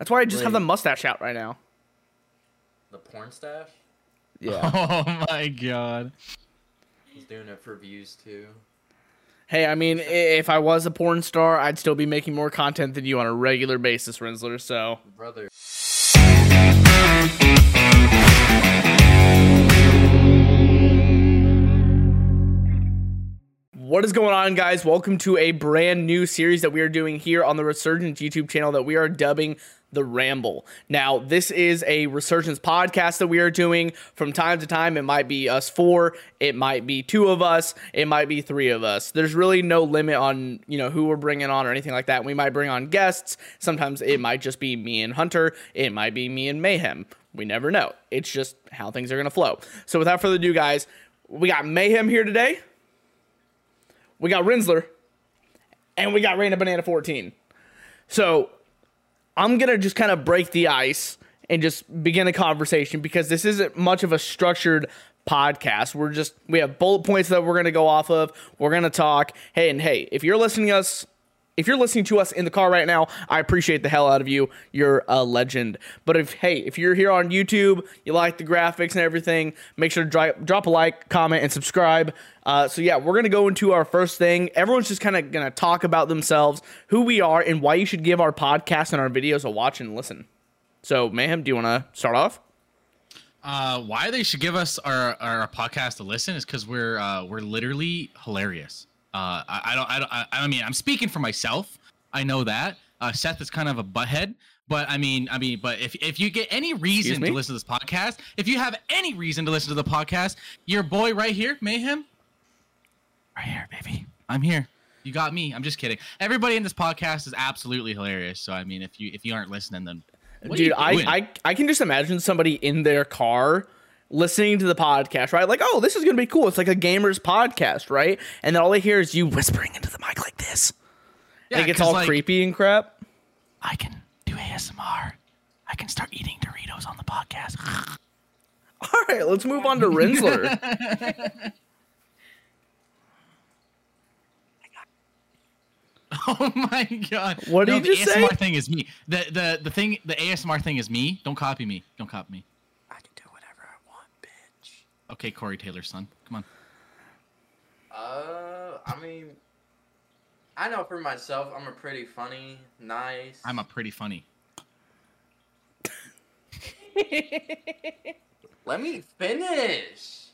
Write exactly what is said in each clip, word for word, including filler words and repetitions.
That's why I just Wait. have the mustache out right now. The porn stash? Yeah. Oh my god. He's doing it for views too. Hey, I mean, if I was a porn star, I'd still be making more content than you on a regular basis, Rinsler, so... Brother. What is going on, guys? Welcome to a brand new series that we are doing here on the Resurgence YouTube channel that we are dubbing The Ramble. Now, this is a Resurgence podcast that we are doing from time to time. It might be us four, it might be two of us, it might be three of us. There's really no limit on, you know, who we're bringing on or anything like that. We might bring on guests. Sometimes it might just be me and Hunter. It might be me and Mayhem. We never know. It's just how things are going to flow. So without further ado, guys, we got Mayhem here today. We got Rinsler. And we got Raina Banana fourteen. So I'm going to just kind of break the ice and just begin a conversation because this isn't much of a structured podcast. We're just, we have bullet points that we're going to go off of. We're going to talk. Hey, and hey, if you're listening to us, if you're listening to us in the car right now, I appreciate the hell out of you. You're a legend. But if, hey, if you're here on YouTube, you like the graphics and everything, make sure to drop, drop a like, comment, and subscribe. Uh, so yeah, we're going to go into our first thing. Everyone's just kind of going to talk about themselves, who we are, and why you should give our podcast and our videos a watch and listen. So Mayhem, do you want to start off? Uh, why they should give us our, our podcast to listen is because we're, uh, we're literally hilarious. Uh, I, I don't, I don't, I, I mean, I'm speaking for myself. I know that, uh, Seth is kind of a butthead, but I mean, I mean, but if, if you get any reason to listen to this podcast, if you have any reason to listen to the podcast, your boy right here, Mayhem, right here, baby, I'm here. You got me. I'm just kidding. Everybody in this podcast is absolutely hilarious. So, I mean, if you, if you aren't listening, then what dude, are you doing? I, I, I can just imagine somebody in their car listening to the podcast, right? Like, oh, this is going to be cool. It's like a gamer's podcast, right? And then all they hear is you whispering into the mic like this. Yeah, and it gets all like, creepy and crap. I can do A S M R. I can start eating Doritos on the podcast. All right, let's move on to Rinsler. Oh my god! What no, did you say? The A S M R thing is me. The the the thing. The A S M R thing is me. Don't copy me. Don't copy me. Okay, Corey Taylor's son. Come on. Uh, I mean, I know for myself, I'm a pretty funny, nice. I'm a pretty funny. Let me finish.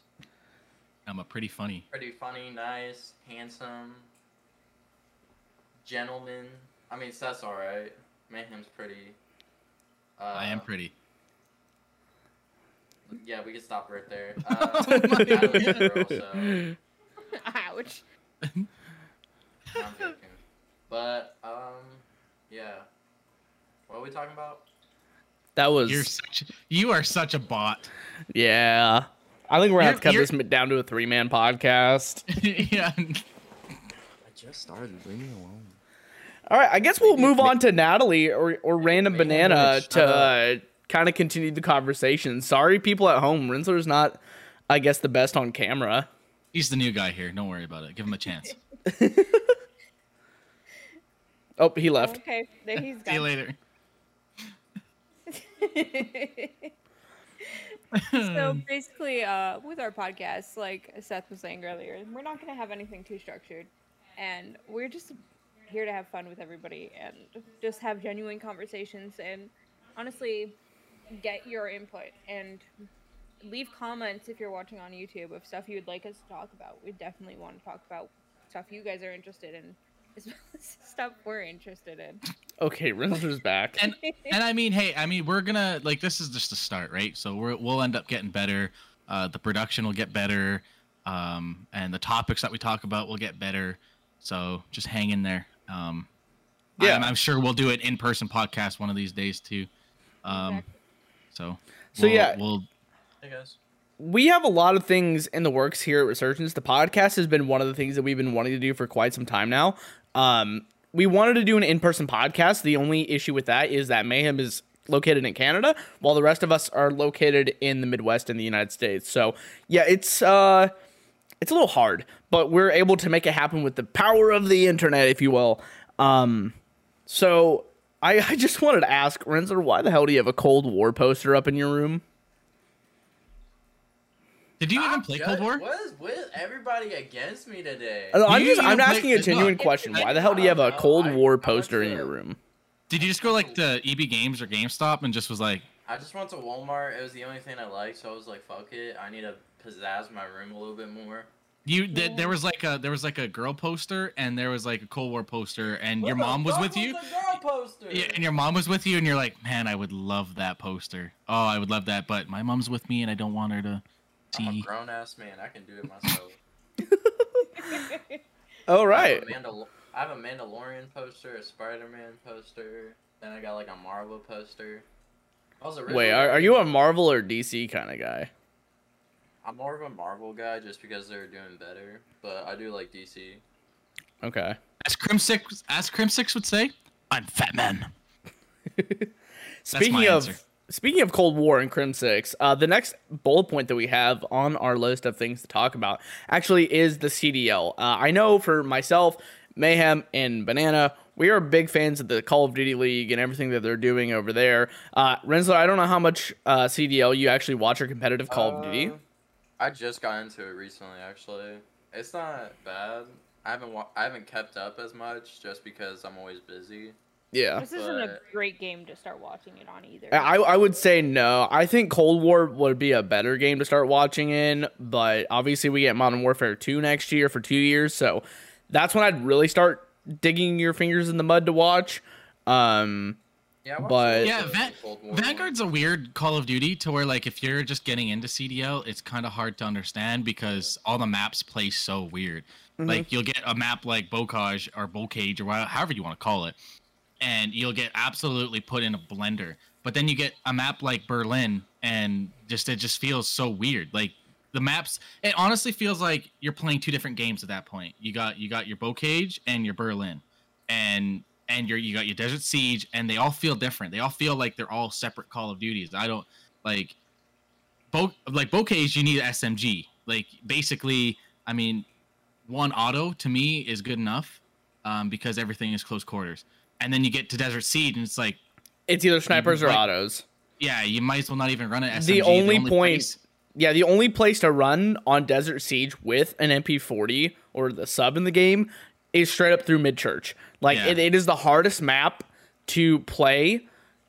I'm a pretty funny. Pretty funny, nice, handsome, gentleman. I mean, Seth's all right. Mayhem's pretty. Uh, I am pretty. Yeah, we can stop right there. Uh, oh my God. Girl, so. Ouch. I'm joking. But, um, yeah. What are we talking about? That was... You're such, you are such a bot. Yeah. I think we're going to have to cut you're... this down to a three-man podcast. Yeah. I just started. Leave me alone. All right, I guess we'll move on to Natalie or, or Random Banana to... Uh, kind of continued the conversation. Sorry, people at home. Rinsler's not, I guess, the best on camera. He's the new guy here. Don't worry about it. Give him a chance. Oh, he left. Okay, there he's gone. See you later. So basically, uh, with our podcast, like Seth was saying earlier, we're not going to have anything too structured. And we're just here to have fun with everybody and just have genuine conversations and honestly... get your input and leave comments if you're watching on YouTube of stuff you would like us to talk about. We definitely want to talk about stuff you guys are interested in as well as stuff we're interested in. Okay, Rinsler's back. And and I mean, hey, I mean, we're gonna, like, this is just the start, right? So we're, we'll end up getting better. Uh, the production will get better. Um, and the topics that we talk about will get better. So just hang in there. Um, yeah. I'm, I'm sure we'll do an in-person podcast one of these days too. Um, exactly. So, so we'll, yeah, we'll... Hey guys. We have a lot of things in the works here at Resurgence. The podcast has been one of the things that we've been wanting to do for quite some time now. Um, we wanted to do an in-person podcast. The only issue with that is that Mayhem is located in Canada, while the rest of us are located in the Midwest in the United States. So, yeah, it's uh, it's a little hard, but we're able to make it happen with the power of the internet, if you will. Um, so... I, I just wanted to ask, Rinsler, why the hell do you have a Cold War poster up in your room? Did you I'm even play just, Cold War? What is with everybody against me today? No, I'm, just, I'm asking a genuine question. Why the hell do you have a Cold War poster in your room? Did you just go, like, to E B Games or GameStop and just was like... I just went to Walmart. It was the only thing I liked, so I was like, fuck it. I need to pizzazz my room a little bit more. You th there was like a there was like a girl poster and there was like a Cold War poster and what your mom was with you. Girl poster? Yeah, and your mom was with you and you're like, man, I would love that poster. Oh, I would love that, but my mom's with me and I don't want her to see. I'm a grown ass man. I can do it myself. All right. I have, I have a Mandalorian poster, a Spider-Man poster, then I got like a Marvel poster. I was Wait, are, are you a Marvel or D C kind of guy? I'm more of a Marvel guy just because they're doing better, but I do like D C. Okay. As Crimsix, as Crimsix would say, I'm Fat Man. Speaking of answer. Speaking of Cold War and Crimsix, uh, the next bullet point that we have on our list of things to talk about actually is the C D L. Uh, I know for myself, Mayhem, and Banana, we are big fans of the Call of Duty League and everything that they're doing over there. Uh, Rinsler, I don't know how much uh, C D L you actually watch or competitive Call uh... of Duty. I just got into it recently, actually. It's not bad. I haven't wa I haven't kept up as much just because I'm always busy. Yeah. This isn't a great game to start watching it on either. I, I would say no. I think Cold War would be a better game to start watching in, but obviously we get Modern Warfare two next year for two years, so that's when I'd really start digging your fingers in the mud to watch. Um... Yeah, but yeah, Van Vanguard's a weird Call of Duty to where, like, if you're just getting into C D L, it's kind of hard to understand because all the maps play so weird. Mm-hmm. Like, you'll get a map like Bocage or Bocage or however you want to call it, and you'll get absolutely put in a blender. But then you get a map like Berlin, and just it just feels so weird. Like the maps, it honestly feels like you're playing two different games at that point. You got you got your Bocage and your Berlin, and And you're, you got your Desert Siege, and they all feel different. They all feel like they're all separate Call of Duties. I don't, like, Bo like Bocage, you need an S M G. Like, basically, I mean, one auto, to me, is good enough um, because everything is close quarters. And then you get to Desert Siege, and it's like... It's either snipers you, or like, autos. Yeah, you might as well not even run an S M G. The only, the only point... Place Yeah, the only place to run on Desert Siege with an M P forty or the sub in the game is straight up through mid-church. Like, yeah. it, it is the hardest map to play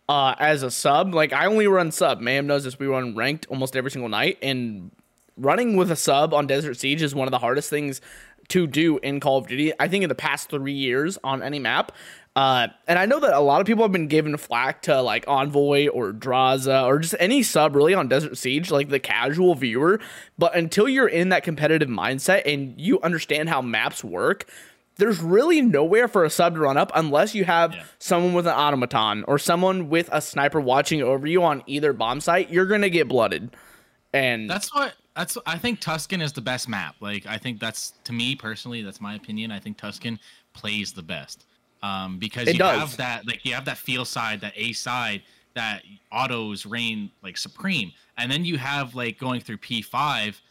uh, as a sub. Like, I only run sub. Mayhem knows this. We run ranked almost every single night, and running with a sub on Desert Siege is one of the hardest things to do in Call of Duty, I think, in the past three years on any map. Uh, and I know that a lot of people have been given flack to, like, Envoy or Draza or just any sub, really, on Desert Siege, like the casual viewer. But until you're in that competitive mindset and you understand how maps work, there's really nowhere for a sub to run up unless you have yeah. someone with an automaton or someone with a sniper watching over you on either bomb site. You're gonna get blooded, and that's what that's. What, I think Tuscan is the best map. Like, I think that's, to me personally, that's my opinion. I think Tuscan plays the best um, because it you does. have that like you have that feel side, that A side, that autos reign like supreme, and then you have like going through P five.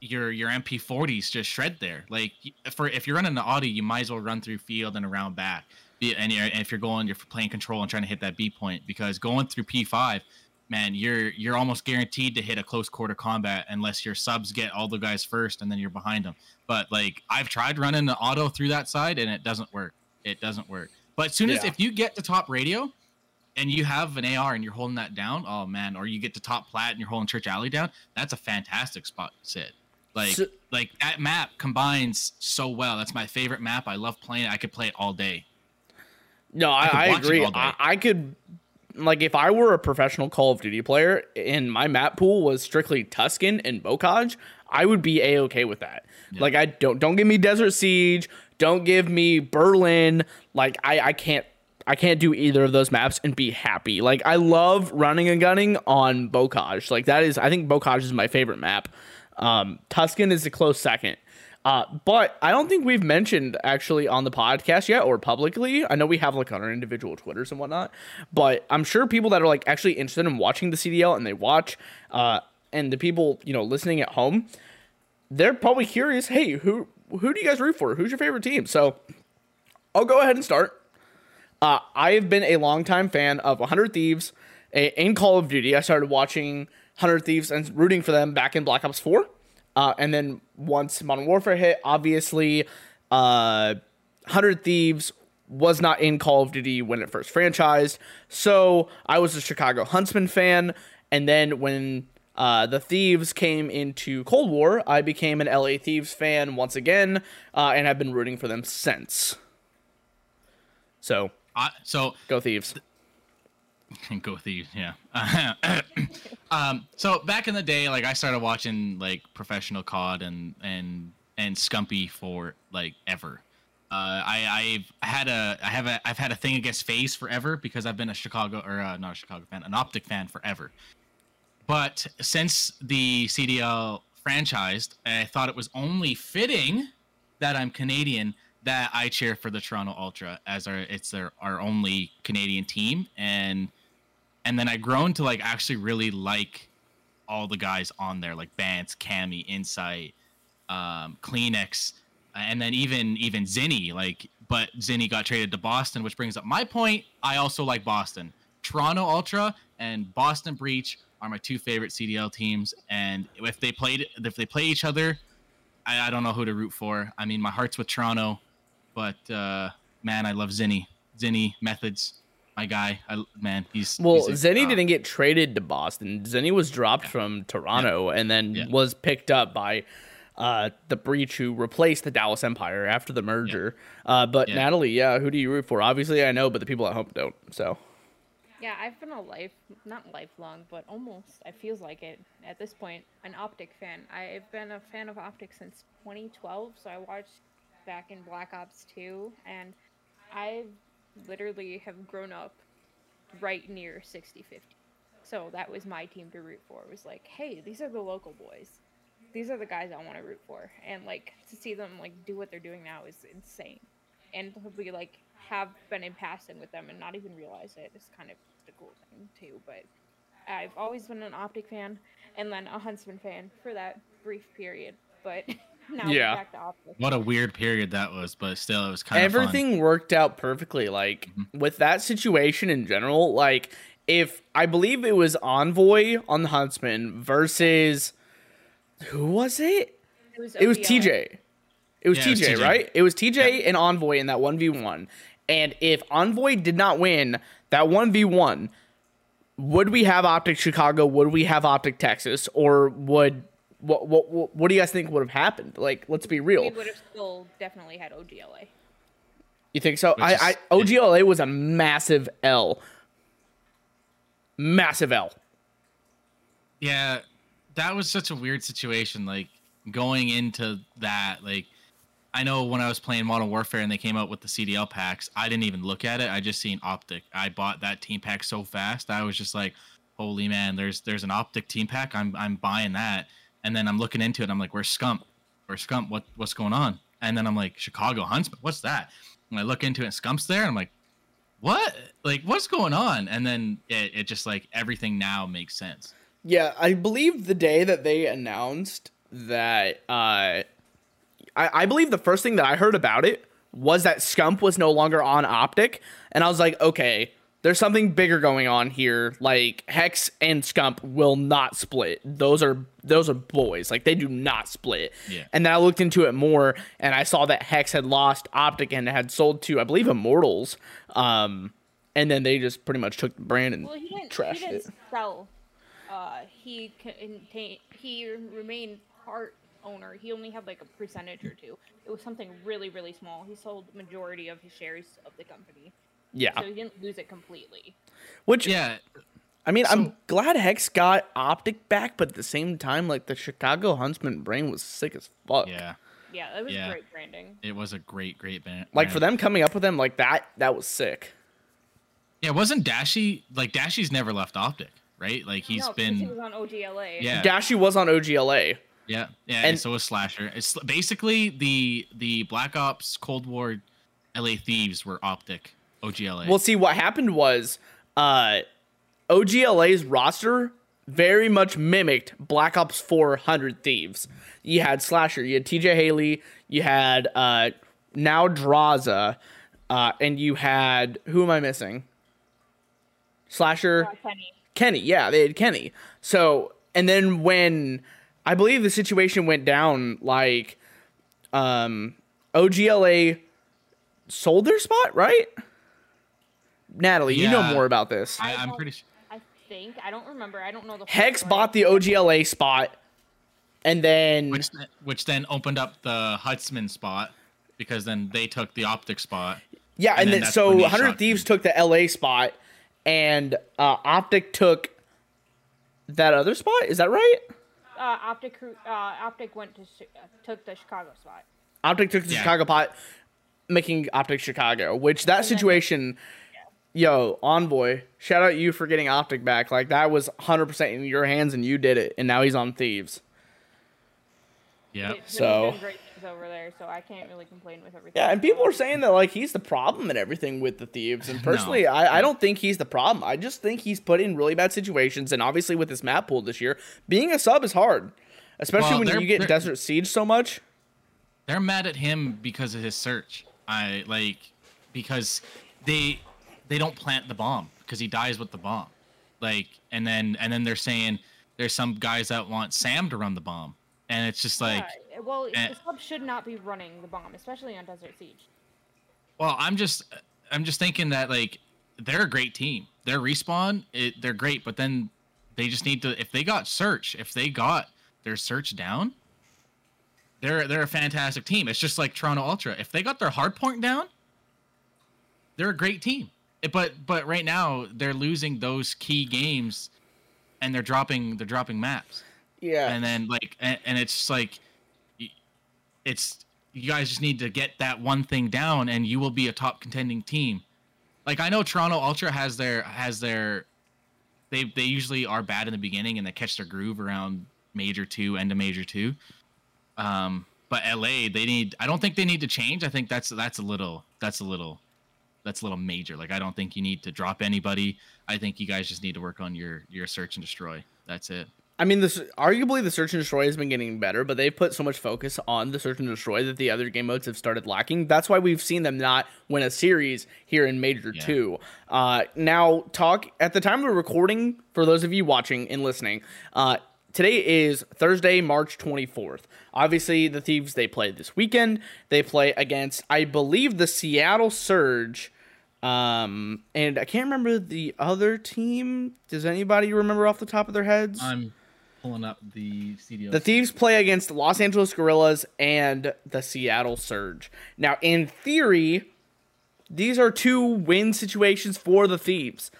Your your M P forties just shred there. Like, for if you're running the auto, you might as well run through field and around back. And you're, if you're going, you're playing control and trying to hit that B point, because going through P five, man, you're you're almost guaranteed to hit a close quarter combat unless your subs get all the guys first and then you're behind them. But like, I've tried running the auto through that side and it doesn't work. It doesn't work. But as soon as yeah. if you get to top radio and you have an A R and you're holding that down, oh man, or you get to top plat and you're holding Church Alley down, that's a fantastic spot to sit. Like, so, like that map combines so well. That's my favorite map. I love playing it. I could play it all day. No, I, I, I agree. I, I could, like, if I were a professional Call of Duty player and my map pool was strictly Tuscan and Bocage, I would be A-okay with that. Yeah. Like, I don't don't give me Desert Siege. Don't give me Berlin. Like, I, I can't I can't do either of those maps and be happy. Like, I love running and gunning on Bocage. Like, that is, I think Bocage is my favorite map. Um, Tuscan is a close second, uh, but I don't think we've mentioned actually on the podcast yet or publicly. I know we have like on our individual Twitters and whatnot, but I'm sure people that are like actually interested in watching the C D L and they watch, uh, and the people, you know, listening at home, they're probably curious. Hey, who, who do you guys root for? Who's your favorite team? So I'll go ahead and start. Uh, I have been a longtime fan of one hundred Thieves in Call of Duty. I started watching one hundred Thieves and rooting for them back in Black Ops four. Uh, and then once Modern Warfare hit, obviously, uh, one hundred Thieves was not in Call of Duty when it first franchised. So I was a Chicago Huntsmen fan. And then when uh, the Thieves came into Cold War, I became an L A Thieves fan once again. Uh, and I've been rooting for them since. So, uh, so go Thieves. Th- go Thieves, yeah. um, so back in the day, like, I started watching, like, professional C O D and, and, and Scumpy for, like, ever. Uh, I, I've had a, I have a, I've had a thing against FaZe forever because I've been a Chicago or uh, not a Chicago fan, an Optic fan forever. But since the C D L franchised, I thought it was only fitting that I'm Canadian that I cheer for the Toronto Ultra as our, it's their, our only Canadian team. And, and then I grown to, like, actually really like all the guys on there, like Bance, Cammy, Insight, um, Kleenex. And then even even Zinni, like, but Zinni got traded to Boston, which brings up my point. I also like Boston. Toronto Ultra and Boston Breach are my two favorite C D L teams. And if they played, if they play each other, I, I don't know who to root for. I mean, my heart's with Toronto, but uh, man, I love Zinni. Zinni Methods, my guy. I, man, he's well. He's a, Zinni uh, didn't get traded to Boston. Zinni was dropped yeah. from Toronto yeah. and then yeah. was picked up by. Uh, the Breach, who replaced the Dallas Empire after the merger. Yeah. Uh, but yeah. Natalie, yeah, who do you root for? Obviously, I know, but the people at home don't. So, yeah, I've been a life, not lifelong, but almost. It feels like it at this point. An Optic fan. I've been a fan of Optic since twenty twelve. So I watched back in Black Ops two, and I literally have grown up right near sixty fifty. So that was my team to root for. It was like, hey, these are the local boys. These are the guys I want to root for, and, like, to see them, like, do what they're doing now is insane. And we, like, have been in passing with them and not even realize it. It's kind of a cool thing too. But I've always been an Optic fan and then a Huntsman fan for that brief period. But now yeah. we're back to Optic. What a weird period that was, but still, it was kind Everything of Everything worked out perfectly. Like, mm-hmm. with that situation in general, like, if I believe it was Envoy on the Huntsman versus. Who was it? It was, it was T J. It was, yeah, T J, it was T J, right? It was T J yeah. and Envoy in that one v one. And if Envoy did not win that one v one, would we have Optic Chicago? Would we have Optic Texas? Or would... What What? What, what do you guys think would have happened? Like, let's be real. We would have still definitely had O G L A. You think so? I, is, I O G L A was a massive L. Massive L. Yeah... That was such a weird situation, like, going into that. Like, I know when I was playing Modern Warfare and they came out with the C D L packs, I didn't even look at it. I just seen Optic. I bought that team pack so fast. I was just like, holy man, there's there's an Optic team pack. I'm I'm buying that. And then I'm looking into it. I'm like, where's Scump? Where's Scump? What, what's going on? And then I'm like, Chicago Huntsman. What's that? And I look into it and Scump's there. And I'm like, what? Like, what's going on? And then it, it just, like, everything now makes sense. Yeah, I believe the day that they announced that, uh, I, I believe the first thing that I heard about it was that Scump was no longer on Optic. And I was like, okay, there's something bigger going on here. Like, Hex and Scump will not split. Those are those are boys. Like, they do not split. Yeah. And then I looked into it more, and I saw that Hex had lost Optic and had sold to, I believe, Immortals. Um, and then they just pretty much took the brand and well, he didn't, trashed he didn't it. Sell. Uh, he contain, he remained part owner. He only had, like, a percentage or two. It was something really, really small. He sold the majority of his shares of the company. Yeah. So he didn't lose it completely. Which, yeah. I mean, so, I'm glad Hex got Optic back, but at the same time, like, the Chicago Huntsman brand was sick as fuck. Yeah. Yeah, it was yeah. great branding. It was a great, great brand. Like, for them coming up with them like that, that was sick. Yeah, wasn't Dashy, like, Dashy's never left Optic. Right, like he's no, been. He was on O G L A. Yeah, Dashy was on O G L A. Yeah, yeah, and, and so was Slasher. It's basically the the Black Ops Cold War, L A Thieves were Optic O G L A. Well, see what happened was, uh, O G L A's roster very much mimicked Black Ops four hundred Thieves. You had Slasher, you had T J Haley, you had uh, now Draza, Uh, and you had, who am I missing? Slasher? Oh, Kenny. Kenny, yeah, they had Kenny. So, and then when, I believe the situation went down, like, um, O G L A sold their spot, right? Natalie, yeah. You know more about this. I, I'm pretty sure. I think, I don't remember, I don't know the Hex story. Bought the O G L A spot, and then... Which, which then opened up the Huntsman spot, because then they took the Optic spot. Yeah, and, and then, then so one hundred Thieves me. took the L A spot, and uh, Optic took that other spot? Is that right? Uh, Optic uh, Optic went to uh, took the Chicago spot. Optic took the yeah. Chicago pot, making Optic Chicago, which that and situation... Then, yeah. Yo, Envoy, shout out you for getting Optic back. Like, that was one hundred percent in your hands, and you did it, and now he's on Thieves. Yeah, so... over there, so I can't really complain with everything. Yeah, and people are saying that like he's the problem and everything with the Thieves, and personally no. I, I don't think he's the problem. I just think he's put in really bad situations, and obviously with this map pool this year, being a sub is hard, especially well, when you get Desert Siege so much. They're mad at him because of his search. I like because they they don't plant the bomb because he dies with the bomb. Like and then and then they're saying there's some guys that want Sam to run the bomb. And it's just like... Yeah. Well, and, the club should not be running the bomb, especially on Desert Siege. Well, I'm just I'm just thinking that, like, they're a great team. They're Respawn, it, they're great, but then they just need to... If they got Search, if they got their Search down, they're, they're a fantastic team. It's just like Toronto Ultra. If they got their Hardpoint down, they're a great team. It, but but right now, they're losing those key games, and they're dropping they're dropping maps. Yeah, and then like, and, and it's just like, it's you guys just need to get that one thing down, and you will be a top contending team. Like I know Toronto Ultra has their has their, they they usually are bad in the beginning and they catch their groove around major two, end of major two. Um, but L A they need. I don't think they need to change. I think that's that's a little that's a little, that's a little major. Like I don't think you need to drop anybody. I think you guys just need to work on your your search and destroy. That's it. I mean, this arguably the search and destroy has been getting better, but they've put so much focus on the search and destroy that the other game modes have started lacking. That's why we've seen them not win a series here in Major yeah. two. Uh, now, talk at the time we're recording, for those of you watching and listening, uh, today is Thursday, March twenty-fourth. Obviously, the Thieves, they play this weekend. They play against, I believe, the Seattle Surge. Um, and I can't remember the other team. Does anybody remember off the top of their heads? I'm... Pulling up the C D O. The Thieves play against Los Angeles Guerrillas and the Seattle Surge. Now, in theory, these are two win situations for the Thieves.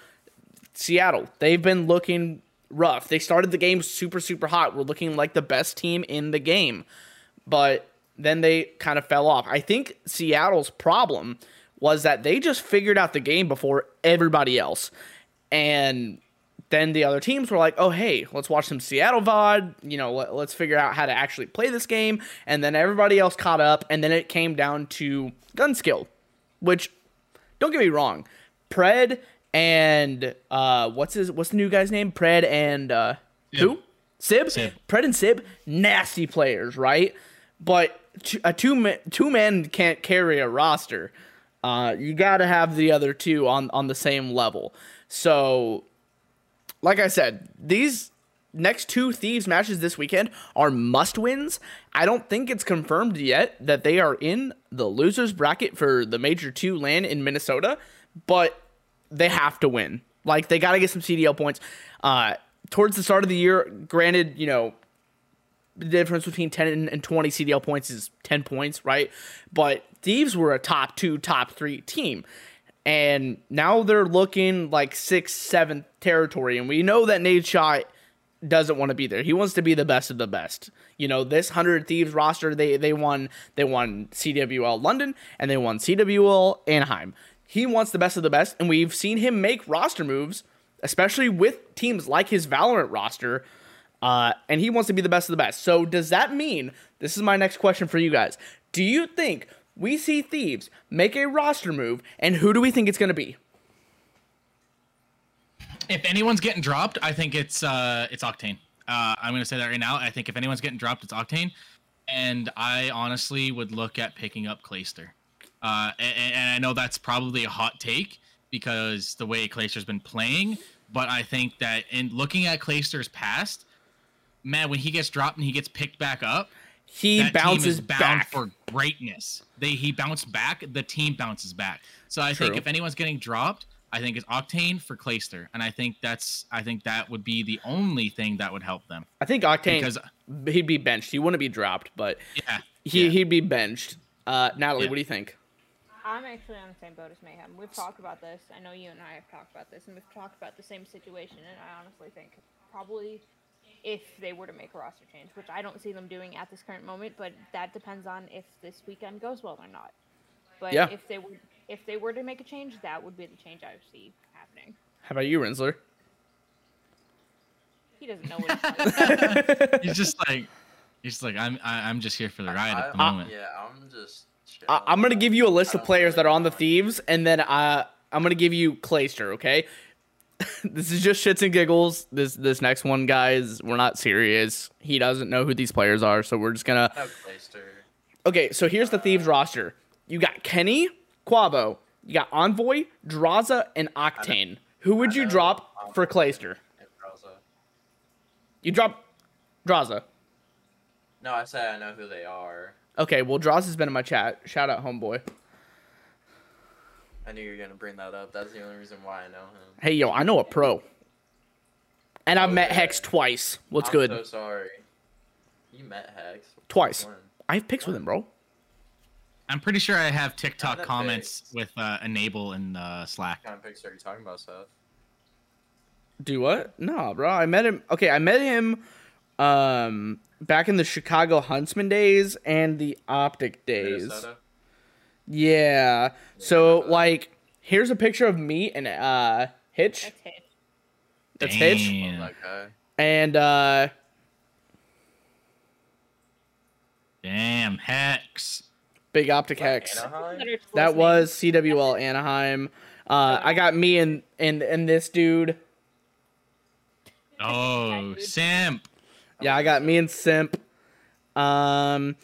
Seattle, they've been looking rough. They started the game super, super hot. We're looking like the best team in the game. But then they kind of fell off. I think Seattle's problem was that they just figured out the game before everybody else. And... then the other teams were like, oh, hey, let's watch some Seattle V O D. You know, let, let's figure out how to actually play this game. And then everybody else caught up. And then it came down to gun skill, which, don't get me wrong, Pred and uh, what's his what's the new guy's name? Pred and uh, yeah. who? Sib? Sib? Pred and Sib, nasty players, right? But a two man, two men can't carry a roster. Uh, you got to have the other two on, on the same level. So... like I said, these next two Thieves matches this weekend are must-wins. I don't think it's confirmed yet that they are in the losers bracket for the Major two LAN in Minnesota, but they have to win. Like, they got to get some C D L points. Uh, towards the start of the year, granted, you know, the difference between ten and twenty C D L points is ten points, right? But Thieves were a top two, top three team. And now they're looking like sixth, seventh territory. And we know that Nade Shot doesn't want to be there. He wants to be the best of the best. You know, this one hundred Thieves roster, they they won they won C W L London and they won C W L Anaheim. He wants the best of the best. And we've seen him make roster moves, especially with teams like his Valorant roster. Uh, and he wants to be the best of the best. So does that mean, this is my next question for you guys. Do you think... we see Thieves make a roster move, and who do we think it's going to be? If anyone's getting dropped, I think it's uh, it's Octane. Uh, I'm going to say that right now. I think if anyone's getting dropped, it's Octane. And I honestly would look at picking up Clayster. Uh, and, and I know that's probably a hot take because the way Clayster's been playing, but I think that in looking at Clayster's past, man, when he gets dropped and he gets picked back up, he that bounces team is bound back for greatness. They he bounced back, the team bounces back. So I True. think if anyone's getting dropped, I think it's Octane for Clayster, and I think that's I think that would be the only thing that would help them. I think Octane because he'd be benched. He wouldn't be dropped, but yeah, he yeah. he'd be benched. Uh, Natalie, yeah. what do you think? I'm actually on the same boat as Mayhem. We've talked about this. I know you and I have talked about this, and we've talked about the same situation. And I honestly think probably if they were to make a roster change, which I don't see them doing at this current moment, but that depends on if this weekend goes well or not. But yeah. if they were if they were to make a change, that would be the change I would see happening. How about you, Rinsler? He doesn't know what he's talking about. He's just like, he's like, I'm I'm just here for the ride at the I, moment. Yeah, I'm just. I, I'm gonna give you a list of players that are on the Thieves, and then uh, I'm gonna give you Clayster. Okay, this is just shits and giggles. This this next one, guys, we're not serious. He doesn't know who these players are, so we're just gonna. Oh, Clayster. Okay, so here's the Thieves roster. You got Kenny, Quavo. You got Envoy, Draza, and Octane. Who would you drop for Clayster? You drop Draza. No, I said I know who they are. Okay, well, Draza's been in my chat. Shout out, homeboy. I knew you were going to bring that up. That's the only reason why I know him. Hey, yo, I know a pro. And I've okay. met Hex twice. What's I'm good? I'm so sorry. You met Hex? Twice. When? I have pics when? with him, bro. I'm pretty sure I have TikTok comments pics. with uh, Enable and uh, Slack. What kind of pics are you talking about, Seth? Do what? No, bro. I met him. Okay, I met him um, back in the Chicago Huntsmen days and the Optic days. Minnesota? Yeah. So, like, here's a picture of me and uh, Hitch. That's Hitch. That's Hitch. Oh, okay. And, uh... damn, Hex. Big Optic like Hex. Anaheim? That was C W L Anaheim. Uh, I got me and, and, and this dude. Oh, Simp. Yeah, I got me and Simp. Um,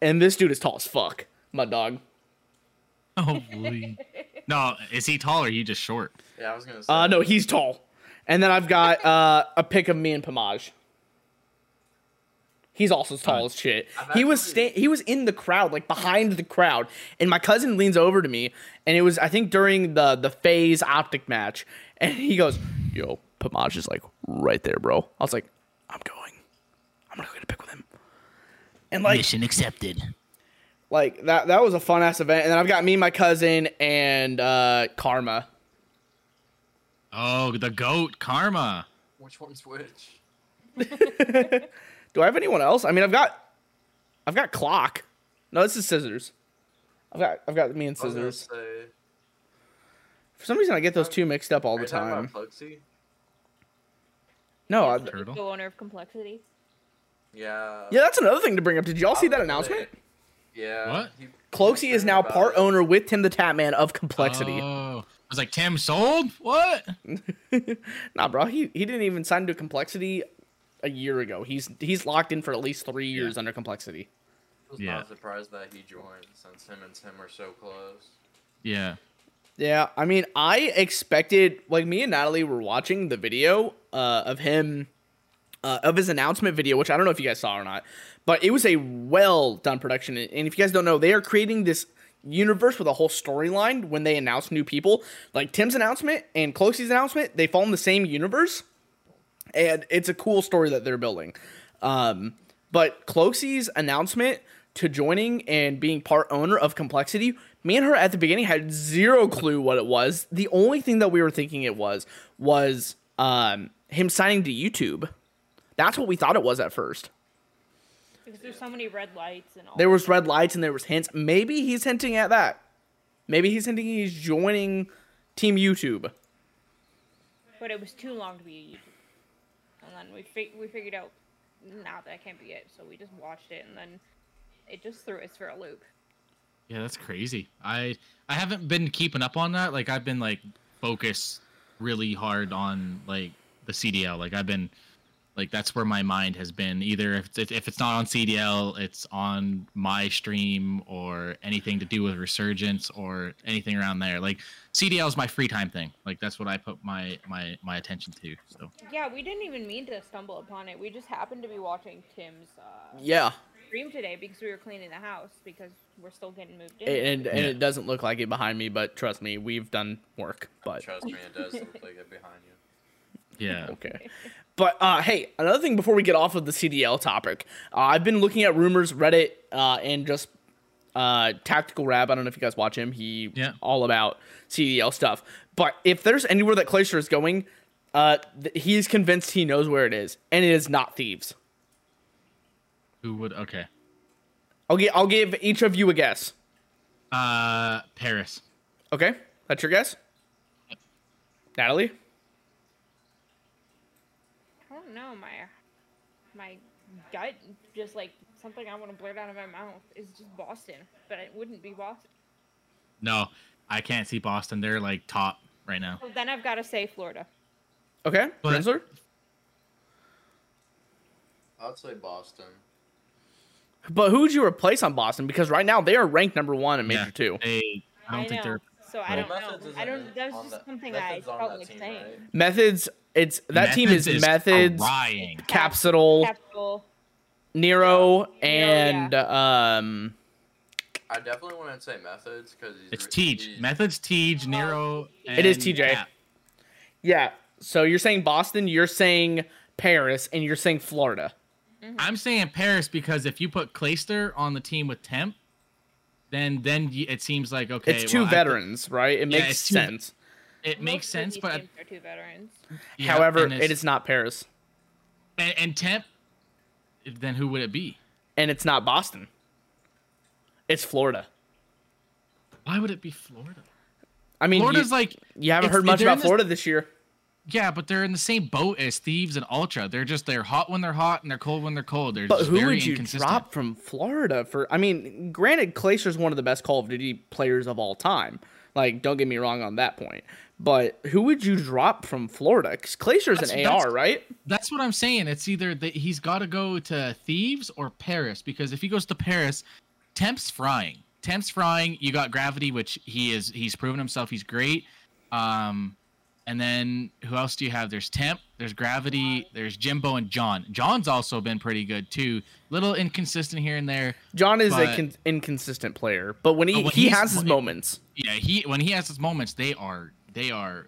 and this dude is tall as fuck. My dog. Oh, boy. No, is he tall or are you just short? Yeah, I was going to say. Uh, no, he's tall. And then I've got uh, a pic of me and Pomage. He's also tall as shit. He was sta- he was in the crowd, like behind the crowd. And my cousin leans over to me. And it was, I think, during the, the FaZe Optic match. And he goes, yo, Pomage is like right there, bro. I was like, I'm going. I'm going to go get a pic with him. And like, mission accepted. Like, that that was a fun-ass event. And then I've got me, my cousin, and uh, Karma. Oh, the goat, Karma. Which one's which? Do I have anyone else? I mean, I've got... I've got Clock. No, this is Scissors. I've got I've got me and Scissors. Say, For some reason, I get those two mixed up all the time. No, I'm... The co-owner of Complexity. Yeah. Yeah, that's another thing to bring up. Did y'all see that announcement? Yeah. What? Cloaksy is now part it. owner with Tim the Tapman of Complexity. Oh, I was like, Tim sold? What? Nah, bro. He he didn't even sign to Complexity a year ago. He's he's locked in for at least three years yeah. under Complexity. I was yeah. not surprised that he joined since him and Tim are so close. Yeah. Yeah. I mean, I expected, like, me and Natalie were watching the video uh, of him. Uh, of his announcement video, which I don't know if you guys saw or not, but it was a well-done production. And if you guys don't know, they are creating this universe with a whole storyline when they announce new people. Like Tim's announcement and Cloaksy's announcement, they fall in the same universe, and it's a cool story that they're building. Um, but Cloaksy's announcement to joining and being part owner of Complexity, me and her at the beginning had zero clue what it was. The only thing that we were thinking it was was um, him signing to YouTube. That's what we thought it was at first. Because there's so many red lights and all. There was red lights and there was hints. Maybe he's hinting at that. Maybe he's hinting he's joining Team YouTube. But it was too long to be a YouTube. And then we fi- we figured out, nah, that can't be it. So we just watched it and then it just threw us for a loop. Yeah, that's crazy. I I haven't been keeping up on that. Like, I've been, like, focused really hard on, like, the C D L. Like, I've been... Like, that's where my mind has been. Either if it's, if it's not on C D L, it's on my stream or anything to do with Resurgence or anything around there. Like, C D L is my free time thing. Like, that's what I put my, my, my attention to. So yeah, we didn't even mean to stumble upon it. We just happened to be watching Tim's uh, yeah. stream today because we were cleaning the house because we're still getting moved in. And, and yeah. it doesn't look like it behind me, but trust me, we've done work. But trust me, it does look like it behind you. Yeah. Okay. But, uh, hey, another thing before we get off of the C D L topic, uh, I've been looking at rumors, Reddit, uh, and just uh, Tactical Rab. I don't know if you guys watch him. He yeah. all about C D L stuff. But if there's anywhere that Clayster is going, uh, th- he's convinced he knows where it is, and it is not Thieves. Who would? Okay. I'll, g- I'll give each of you a guess. Uh, Paris. Okay. That's your guess? Yep. Natalie? No, my my gut, just like something I want to blurt out of my mouth, is just Boston, but it wouldn't be Boston. No, I can't see Boston. They're like top right now. Well, then I've got to say Florida. Okay, Rinsler? I'll say Boston. But who would you replace on Boston? Because right now they are ranked number one in Major yeah, Two. They, I don't I think know. they're. So I don't Methods know. I don't. That's just that, something I felt like saying. Right? Methods. It's that Methods team is, is Methods, Capsule, Capsule, Nero, yeah. and yeah. um. I definitely want to say Methods because it's really Teej. Teej. Methods, Teej, Nero. And it is T J. Yeah. yeah. So you're saying Boston, you're saying Paris, and you're saying Florida. Mm-hmm. I'm saying Paris because if you put Clayster on the team with Temp, then then it seems like okay. It's two well, veterans, I, right? It yeah, makes sense. Two, It Most makes sense, but two veterans. Yeah, however, it is not Paris. And, and Temp, then who would it be? And it's not Boston. It's Florida. Why would it be Florida? I mean, Florida's you, like you haven't heard much about this, Florida this year. Yeah, but they're in the same boat as Thieves and Ultra. They're just they're hot when they're hot and they're cold when they're cold. They're but just who very would you drop from Florida for? I mean, granted, Clayster's one of the best Call of Duty players of all time. Like, don't get me wrong on that point. But who would you drop from Florida? Because Clayster's an that's, A R, right? That's what I'm saying. It's either that he's got to go to Thieves or Paris. Because if he goes to Paris, Temp's frying. Temp's frying. You got Gravity, which he is. He's proven himself. He's great. Um, and then who else do you have? There's Temp. There's Gravity. There's Jimbo and John. John's also been pretty good, too. Little inconsistent here and there. John is but, a con- inconsistent player. But when he, but when he has his moments. Yeah, he when he has his moments, they are... They are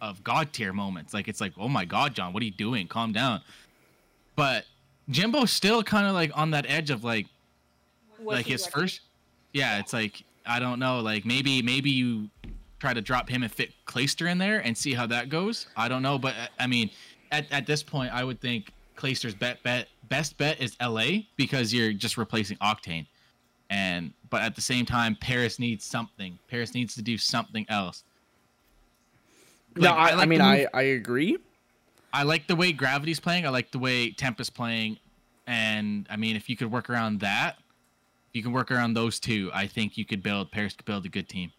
of God tier moments. Like, it's like, oh my God, John, what are you doing? Calm down. But Jimbo's still kind of like on that edge of like, What's like his reckon? first. Yeah, it's like, I don't know. Like, maybe, maybe you try to drop him and fit Clayster in there and see how that goes. I don't know. But I mean, at, at this point, I would think Clayster's bet, bet, best bet is L A because you're just replacing Octane. And, but at the same time, Paris needs something. Paris needs to do something else. Like, no, I, I, like I mean, I, I agree. I like the way Gravity's playing. I like the way Temp is playing. And, I mean, if you could work around that, if you can work around those two, I think you could build, Paris could build a good team.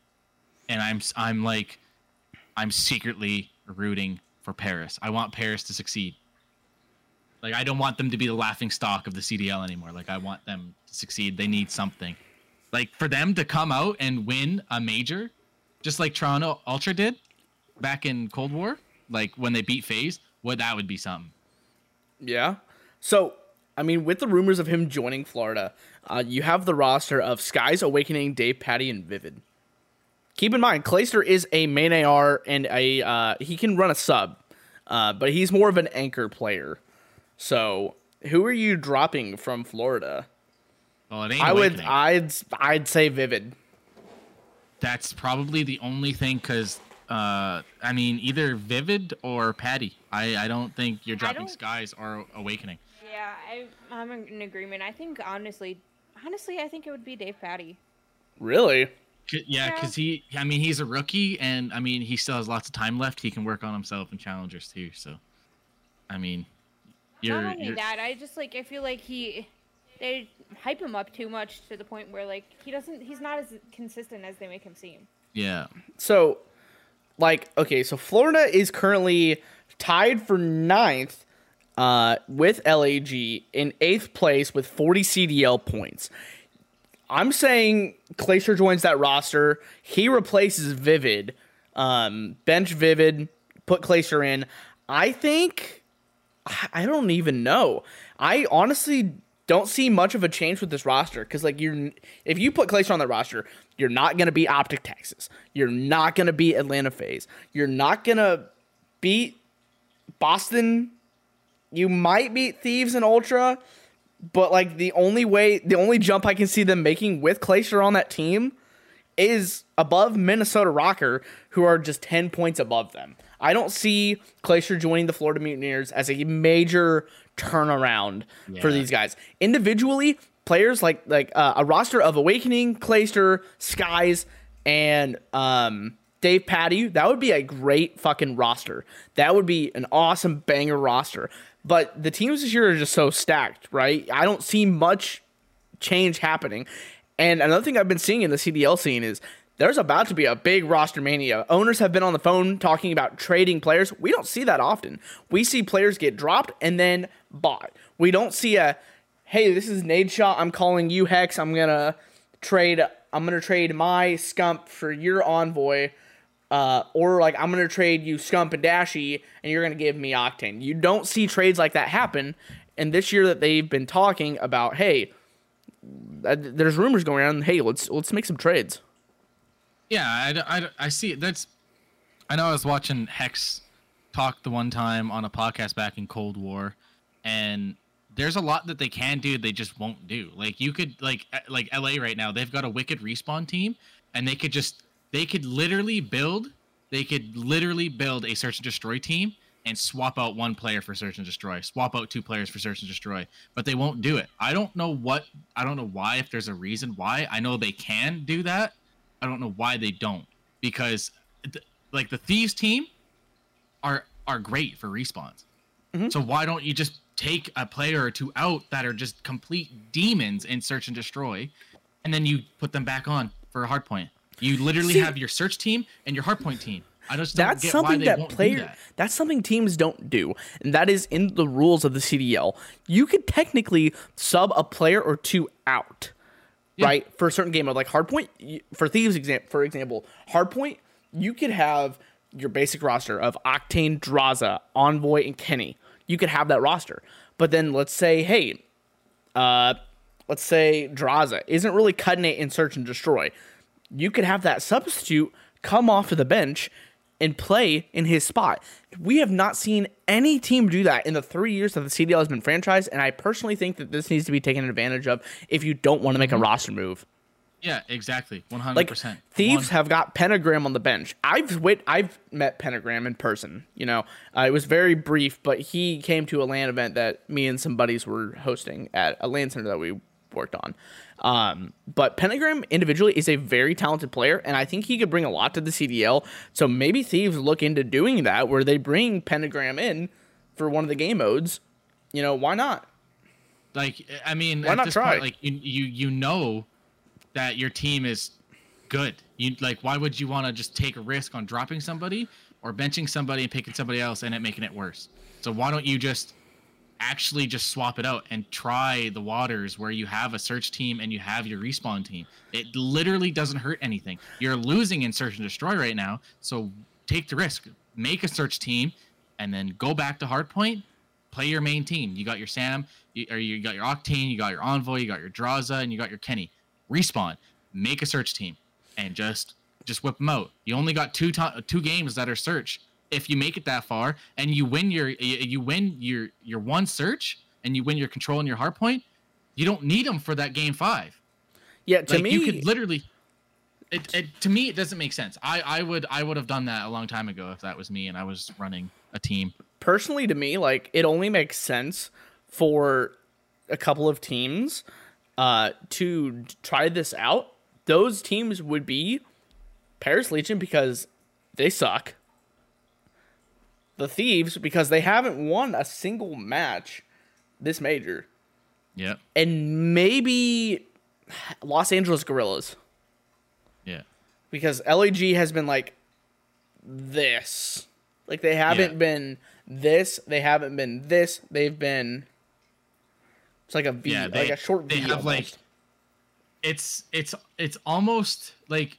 And I'm, I'm like, I'm secretly rooting for Paris. I want Paris to succeed. Like, I don't want them to be the laughing stock of the C D L anymore. Like, I want them to succeed. They need something. Like, for them to come out and win a major, just like Toronto Ultra did, back in Cold War, like when they beat FaZe, well, that would be something. Yeah. So, I mean, with the rumors of him joining Florida, uh, you have the roster of Skies, Awakening, Dave, Patty, and Vivid. Keep in mind, Clayster is a main A R and a uh, he can run a sub, uh, but he's more of an anchor player. So, who are you dropping from Florida? Well, it ain't I Awakening. would, I'd, I'd say Vivid. That's probably the only thing, because. Uh, I mean, either Vivid or Patty. I, I don't think you're dropping Skies or Awakening. Yeah, I, I'm in agreement. I think, honestly, honestly, I think it would be Dave Patty. Really? Yeah, because yeah. he, I mean, he's a rookie, and, I mean, he still has lots of time left. He can work on himself and Challengers, too. So, I mean, you're... Not only you're... that, I just, like, I feel like he... They hype him up too much to the point where, like, he doesn't... He's not as consistent as they make him seem. Yeah. So... Like, okay, so Florida is currently tied for ninth uh, with L A G in eighth place with forty C D L points. I'm saying Clayster joins that roster. He replaces Vivid. Um, bench Vivid, put Clayster in. I think, I don't even know. I honestly don't see much of a change with this roster because, like, you're if you put Clayster on that roster, you're not going to beat Optic Texas. You're not going to beat Atlanta FaZe. You're not going to beat Boston. You might beat Thieves and Ultra, but, like, the only way, the only jump I can see them making with Clayster on that team is above Minnesota Rocker, who are just ten points above them. I don't see Clayster joining the Florida Mutineers as a major turnaround yeah. for these guys. Individually, players like like uh, a roster of Awakening, Clayster, Skies, and um, Dave Patty, that would be a great fucking roster. That would be an awesome banger roster. But the teams this year are just so stacked, right? I don't see much change happening. And another thing I've been seeing in the C D L scene is there's about to be a big roster mania. Owners have been on the phone talking about trading players. We don't see that often. We see players get dropped and then bought. We don't see a, hey, this is Nade Shot. I'm calling you Hex. I'm gonna trade. I'm gonna trade my Scump for your Envoy, uh, or like I'm gonna trade you Scump and Dashy, and you're gonna give me Octane. You don't see trades like that happen. And this year that they've been talking about, hey, there's rumors going around, hey, let's let's make some trades. Yeah, I, I, I see it. That's, I know I was watching Hex talk the one time on a podcast back in Cold War, and there's a lot that they can do they just won't do. Like, you could, like, like L A right now, they've got a wicked respawn team, and they could just, they could literally build, they could literally build a search and destroy team and swap out one player for search and destroy, swap out two players for search and destroy, but they won't do it. I don't know what, I don't know why, if there's a reason why. I know they can do that. I don't know why they don't, because th- like the Thieves team are, are great for respawns. Mm-hmm. So why don't you just take a player or two out that are just complete demons in search and destroy, and then you put them back on for a hard point? You literally See, have your search team and your hard point team. I just don't that's get something why they that won't player, do that. That's something teams don't do, and that is in the rules of the C D L. You could technically sub a player or two out, yeah. right, for a certain game mode. Like Hardpoint, for Thieves, for example, Hardpoint, you could have your basic roster of Octane, Draza, Envoy, and Kenny. You could have that roster. But then let's say, hey, uh, let's say Draza isn't really cutting it in search and destroy. You could have that substitute come off to the bench and play in his spot. We have not seen any team do that in the three years that the C D L has been franchised, and I personally think that this needs to be taken advantage of if you don't want to make a roster move. Yeah, exactly, one hundred percent. Thieves one hundred percent have got Pentagram on the bench. I've wit- I've met Pentagram in person. You know, uh, it was very brief, but he came to a LAN event that me and some buddies were hosting at a LAN center that we worked on. Um, but Pentagram individually is a very talented player, and I think he could bring a lot to the C D L. So maybe Thieves look into doing that, where they bring Pentagram in for one of the game modes. You know, why not? Like, I mean, why not try? Point, like, you, you you know that your team is good. You like, why would you want to just take a risk on dropping somebody or benching somebody and picking somebody else and it making it worse? So why don't you just actually just swap it out and try the waters where you have a search team and you have your respawn team? It literally doesn't hurt anything. You're losing in search and destroy right now, so take the risk, make a search team, and then go back to hardpoint, play your main team. You got your Sam, you, or you got your Octane, you got your Envoy, you got your Draza, and you got your Kenny. Respawn, make a search team, and just just whip them out. You only got two to- two games that are search. If you make it that far and you win your you win your your one search and you win your control and your hard point, you don't need them for that game five. Yeah, to like, me, you could literally. It, it to me it doesn't make sense. I, I would I would have done that a long time ago if that was me and I was running a team. Personally, to me, like it only makes sense for a couple of teams uh, to try this out. Those teams would be Paris Legion because they suck. The Thieves, because they haven't won a single match this major. Yeah. And maybe Los Angeles Guerrillas. Yeah. Because L A G has been like this. Like, they haven't yeah. been this. They haven't been this. They've been. It's like a V, yeah, they, like a short V. They have almost. like. It's it's it's almost like.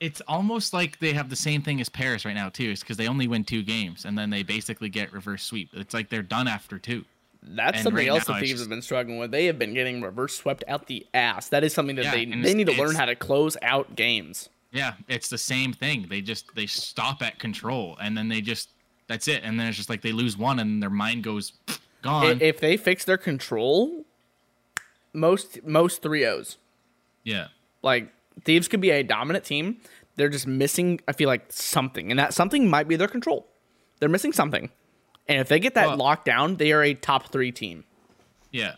It's almost like they have the same thing as Paris right now too, is because they only win two games and then they basically get reverse sweep. It's like they're done after two. That's and something right else the Thieves just... have been struggling with. They have been getting reverse swept out the ass. That is something that yeah, they they need to learn how to close out games. Yeah, it's the same thing. They just they stop at control and then they just that's it. And then it's just like they lose one and their mind goes gone. If they fix their control, most most three ohs. Yeah, like. Thieves could be a dominant team. They're just missing, I feel like, something. And that something might be their control. They're missing something. And if they get that well, locked down, they are a top three team. Yeah.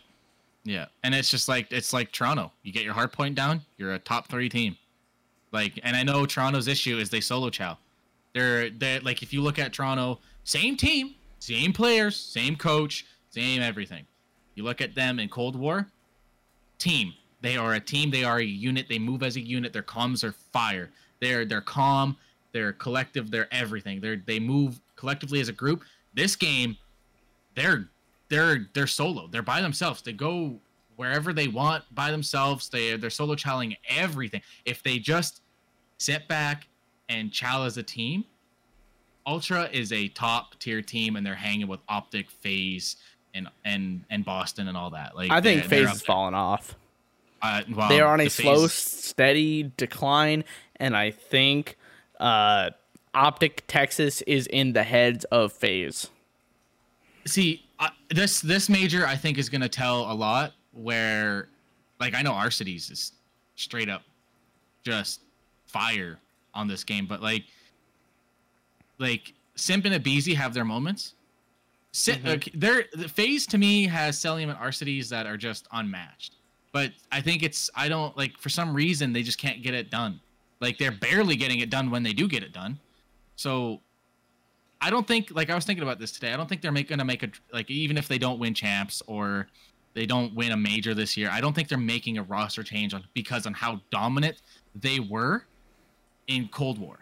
Yeah. And it's just like, it's like Toronto. You get your hard point down, you're a top three team. Like, and I know Toronto's issue is they solo chow. They're, they're like, if you look at Toronto, same team, same players, same coach, same everything. You look at them in Cold War, team. They are a team. They are a unit. They move as a unit. Their comms are fire. They're they're calm. They're collective. They're everything. They're they move collectively as a group. This game, they're they're they're solo. They're by themselves. They go wherever they want by themselves. They they're solo chowing everything. If they just sit back and chow as a team, Ultra is a top tier team, and they're hanging with Optic, FaZe, and and and Boston and all that. Like I think FaZe is falling off. Uh, well, they are on a slow, steady decline, and I think uh, Optic Texas is in the heads of FaZe. See, uh, this this major I think is going to tell a lot. Where, like, I know Arcides is straight up just fire on this game, but like, like Simp and Abizi have their moments. Sim, mm-hmm. uh, they're the FaZe to me has Selim and Arcides that are just unmatched. But I think it's, I don't, like, for some reason, they just can't get it done. Like, they're barely getting it done when they do get it done. So, I don't think, like, I was thinking about this today. I don't think they're going to make a, like, even if they don't win champs or they don't win a major this year, I don't think they're making a roster change on because on how dominant they were in Cold War.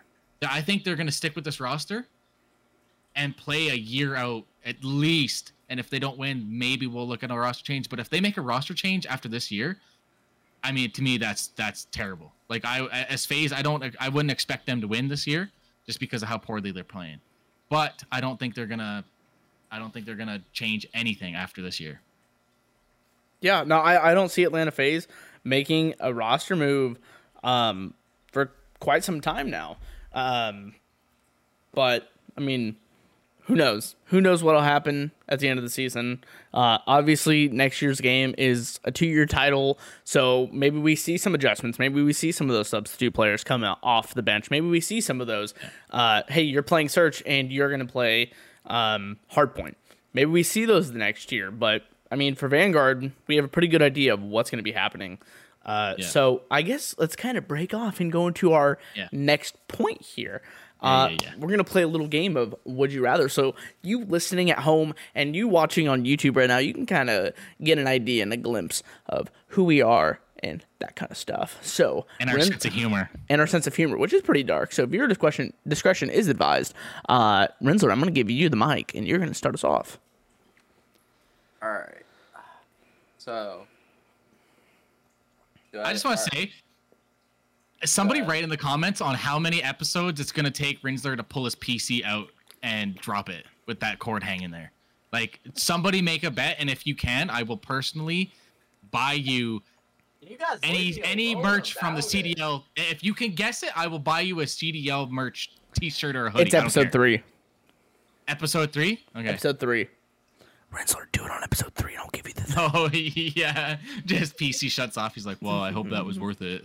I think they're going to stick with this roster and play a year out at least. And if they don't win, maybe we'll look at a roster change. But if they make a roster change after this year, I mean, to me, that's that's terrible. Like I, as FaZe, I don't, I wouldn't expect them to win this year just because of how poorly they're playing. But I don't think they're gonna, I don't think they're gonna change anything after this year. Yeah, no, I, I don't see Atlanta FaZe making a roster move um, for quite some time now. Um, but I mean. Who knows? Who knows what'll happen at the end of the season? Uh, obviously, next year's game is a two-year title, so maybe we see some adjustments. Maybe we see some of those substitute players come out off the bench. Maybe we see some of those. Uh, hey, you're playing Search, and you're going to play um, Hardpoint. Maybe we see those the next year. But, I mean, for Vanguard, we have a pretty good idea of what's going to be happening. Uh, yeah. So I guess let's kind of break off and go into our yeah. next point here. Uh, yeah, yeah, yeah. We're going to play a little game of Would You Rather. So you listening at home and you watching on YouTube right now, you can kind of get an idea and a glimpse of who we are and that kind of stuff. So And our sense in, of humor. And our sense of humor, which is pretty dark. So viewer discretion, discretion is advised. Uh, Rinsler, I'm going to give you the mic, and you're going to start us off. All right. So I, I just want to say... Somebody write in the comments on how many episodes it's going to take Rinsler to pull his P C out and drop it with that cord hanging there. Like, somebody make a bet, and if you can, I will personally buy you, you any any merch from the C D L. It. If you can guess it, I will buy you a C D L merch t-shirt or a hoodie. It's episode three. Episode three? Okay. Episode three. Rinsler, do it on episode three, and I'll give you the thing. Oh, yeah. Just P C shuts off. He's like, well, I hope that was worth it.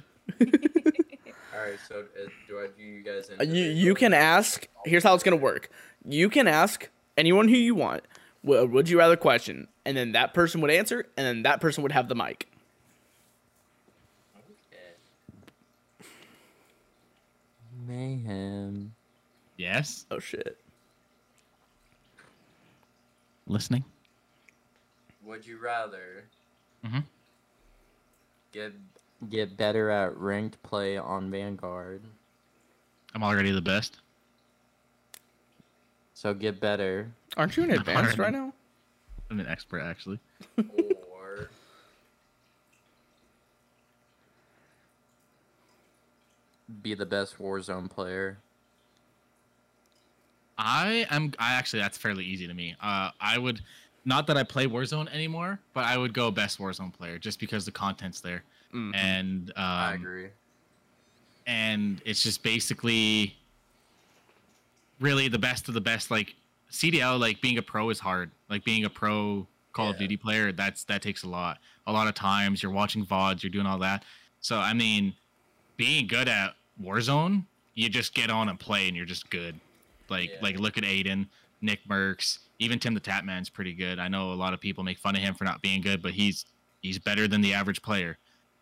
All right, so do I do you guys? In you you can ask. Here's how it's gonna work. You can ask anyone who you want. Would you rather question, and then that person would answer, and then that person would have the mic. Okay. Mayhem. Yes. Oh shit. Listening. Would you rather? Mm-hmm. Get. Get better at ranked play on Vanguard. I'm already the best. So get better. Aren't you in advanced right now? I'm an expert, actually. Or... be the best Warzone player. I am... I actually, that's fairly easy to me. Uh, I would... Not that I play Warzone anymore, but I would go best Warzone player just because the content's there. Mm-hmm. And um, I agree. And it's just basically really the best of the best. Like C D L, like being a pro is hard. Like being a pro Call yeah. of Duty player, that's that takes a lot. A lot of times you're watching V O Ds, you're doing all that. So I mean, being good at Warzone, you just get on and play, and you're just good. Like yeah. like look at Aiden, Nick Merckx. Even Tim the Tapman's pretty good. I know a lot of people make fun of him for not being good, but he's he's better than the average player.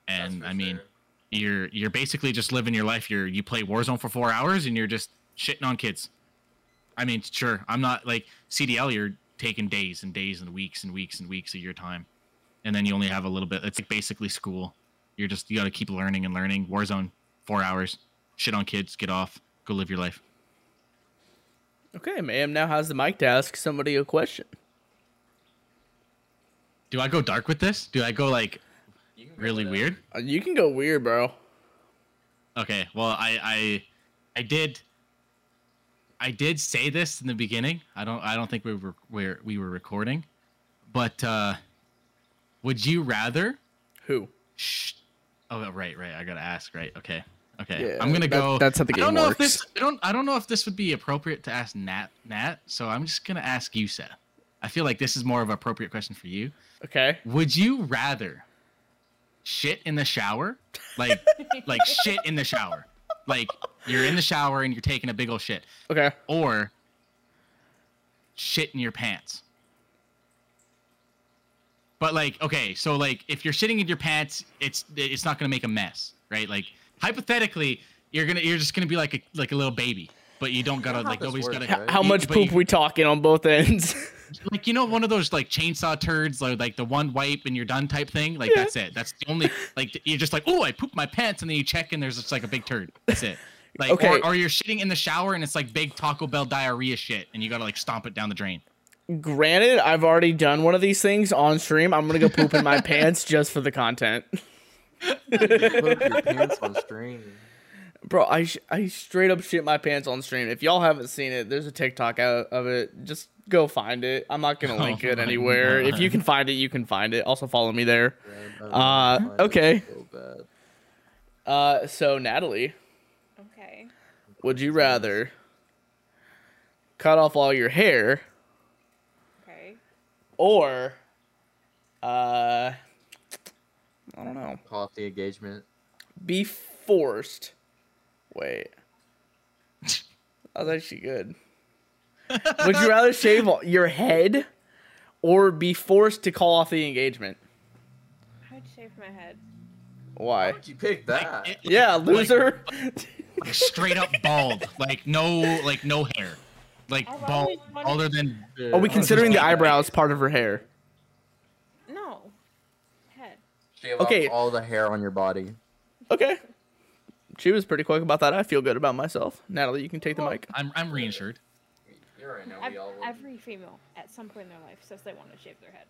And I mean, sure. you're you're basically just living your life. You're you play Warzone for four hours and you're just shitting on kids. I mean, sure, I'm not like C D L. You're taking days and days and weeks and weeks and weeks of your time, and then you only have a little bit. It's like basically school. You're just you got to keep learning and learning. Warzone, four hours, shit on kids, get off, go live your life. Okay, Mayhem now has the mic to ask somebody a question. Do I go dark with this? Do I go, like, go really down. weird? You can go weird, bro. Okay, well, I, I I did I did say this in the beginning. I don't I don't think we were where we were recording. But uh, would you rather who? Shh. Oh, right, right. I got to ask, right. Okay. Okay, yeah, I'm gonna that, go. That's how the game I don't know works. If this. I don't. I don't know if this would be appropriate to ask Nat. Nat. So I'm just gonna ask you, Seth. I feel like this is more of an appropriate question for you. Okay. Would you rather shit in the shower, like like shit in the shower, like you're in the shower and you're taking a big old shit? Okay. Or shit in your pants. But like, okay, so like if you're shitting in your pants, it's it's not gonna make a mess, right? Like. Hypothetically, you're gonna you're just gonna be like a like a little baby, but you don't gotta like nobody's works, gotta. Right? How you, much poop you, we talking on both ends? Like you know, one of those like chainsaw turds, like, like the one wipe and you're done type thing. Like yeah. that's it. That's the only like you're just like oh I pooped my pants and then you check and there's just like a big turd. That's it. Like okay. or, or you're shitting in the shower and it's like big Taco Bell diarrhea shit and you gotta like stomp it down the drain. Granted, I've already done one of these things on stream. I'm gonna go poop in my pants just for the content. You your pants on stream. Bro, I sh I straight up shit my pants on stream. If y'all haven't seen it, there's a TikTok out of it. Just go find it. I'm not gonna link oh it anywhere. God. If you can find it, you can find it. Also follow me there. Uh, okay. So, uh, so Natalie. Okay. Would you rather cut off all your hair? Okay. Or, uh. I don't know. Call off the engagement. Be forced. Wait. That was actually good. Would you rather shave your head or be forced to call off the engagement? I would shave my head. Why? Why would you pick that? Like, it, yeah, like, loser. Like, like straight up bald. Like no like no hair. Like I've bald other than uh, are we considering the eyebrows part of her hair? Okay. All the hair on your body. Okay. She was pretty quick about that. I feel good about myself. Natalie, you can take well, the mic. I'm I'm reinsured. You're right now. Every, we all every female at some point in their life says they want to shave their head,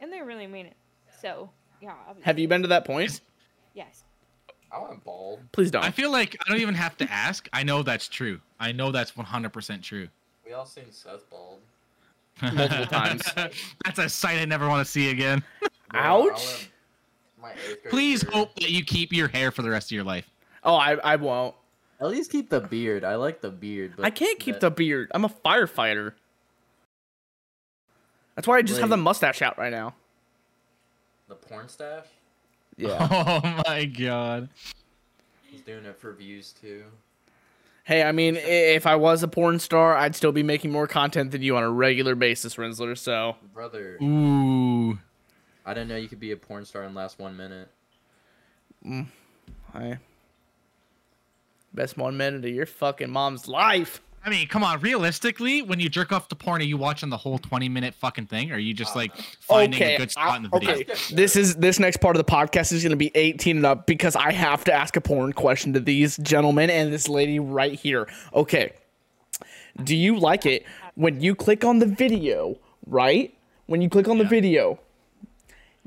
and they really mean it. So yeah. Obviously. Have you been to that point? Yes. I went bald. Please don't. I feel like I don't even have to ask. I know that's true. I know that's one hundred percent true. We all seen Seth bald. Multiple times. That's a sight I never want to see again. Ouch. Please beard. Hope that you keep your hair for the rest of your life. Oh, I I won't. At least keep the beard. I like the beard. But I can't keep that... the beard. I'm a firefighter. That's why I just Wait. have the mustache out right now. The porn stash? Yeah. Oh my god. He's doing it for views too. Hey, I mean, if I was a porn star, I'd still be making more content than you on a regular basis, Rinsler. So. Brother. Ooh. I didn't know you could be a porn star in the last one minute. Mm, I best one minute of your fucking mom's life. I mean, come on. Realistically, when you jerk off the porn, are you watching the whole twenty minute fucking thing? Or are you just like finding okay. a good spot in the video? Okay. This is this next part of the podcast is going to be eighteen and up because I have to ask a porn question to these gentlemen and this lady right here. Okay. do you like it when you click on the video, right? When you click on yeah. the video,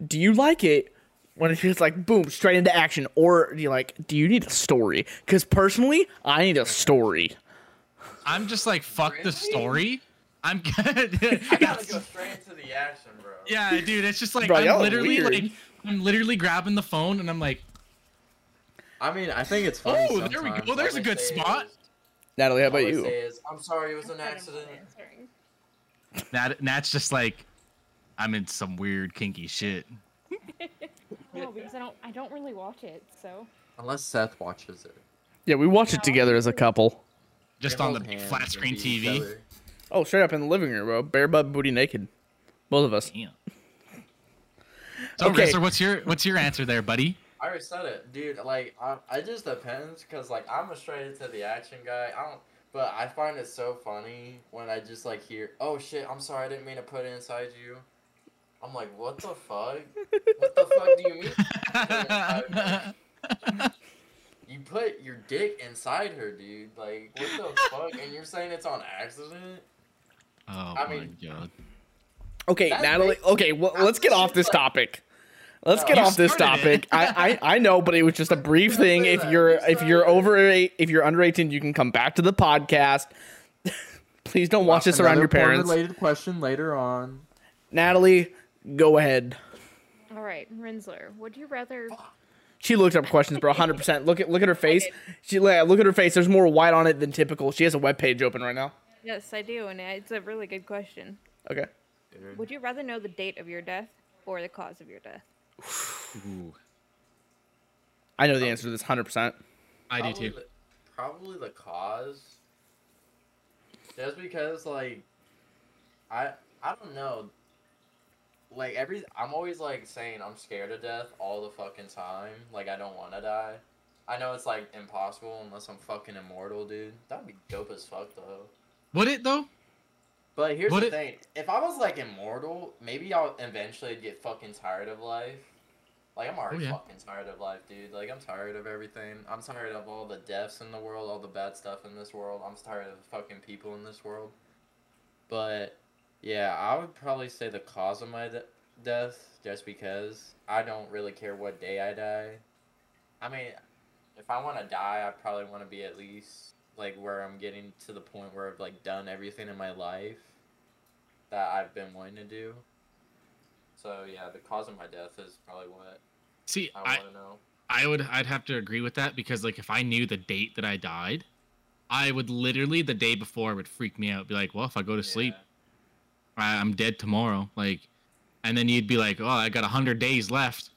do you like it when it's just like, boom, straight into action? Or do you like, do you need a story? Because personally, I need a story. I'm just like, fuck really? the story. I'm good. I gotta go straight into the action, bro. Yeah, dude, it's just like, bro, I'm literally weird. like, I'm literally grabbing the phone and I'm like. I mean, I think it's funny Oh, there we go. Well, there's a good spot. Is, Natalie, how about you? Is, I'm sorry, it was an accident. Nat, Nat's just like, I'm in some weird kinky shit. No, because I don't, I don't really watch it, so. Unless Seth watches it. Yeah, we watch no, it together as a couple. Just on the big flat screen T V. Oh, straight up in the living room, bro. Bare butt, booty naked. Both of us. Damn. So, okay. Rinsler, what's your what's your answer there, buddy? I already said it, dude. Like, I, I just depends, cause like I'm a straight into the action guy. I don't, but I find it so funny when I just like hear, oh shit, I'm sorry, I didn't mean to put it inside you. I'm like, what the fuck? What the fuck do you mean? You put your dick inside her, dude. Like, what the fuck? And you're saying it's on accident? Oh I my mean, god. Okay, that Natalie. Okay, well, let's get off this like, topic. Let's no, get off this topic. I, I I know, but it was just a brief thing. If you're if you're over eight, if you're under eighteen, you can come back to the podcast. Please don't watch this around your parents. Related question later on. Natalie, go ahead. All right, Rinsler, would you rather? She looked up questions, bro. one hundred percent. Look at look at her face. She look at her face. There's more white on it than typical. She has a web page open right now. Yes, I do, and it's a really good question. Okay. Would you rather know the date of your death or the cause of your death? Ooh. I know the answer to this one hundred percent. I do too. The, probably the cause. Just because, like, I I don't know. Like, every I'm always, like, saying I'm scared of death all the fucking time. Like, I don't want to die. I know it's, like, impossible unless I'm fucking immortal, dude. That'd be dope as fuck, though. Would it, though? But here's what the it, thing. If I was, like, immortal, maybe I'll eventually get fucking tired of life. Like, I'm already oh, yeah. fucking tired of life, dude. Like, I'm tired of everything. I'm tired of all the deaths in the world, all the bad stuff in this world. I'm tired of fucking people in this world. But, yeah, I would probably say the cause of my de death, just because I don't really care what day I die. I mean, if I want to die, I probably want to be at least... like, where I'm getting to the point where I've, like, done everything in my life that I've been wanting to do. So, yeah, the cause of my death is probably what See, I want to know. I would, I'd have to agree with that because, like, if I knew the date that I died, I would literally, the day before, would freak me out. Be like, well, if I go to yeah. sleep, I, I'm dead tomorrow. Like, and then you'd be like, oh, I got one hundred days left.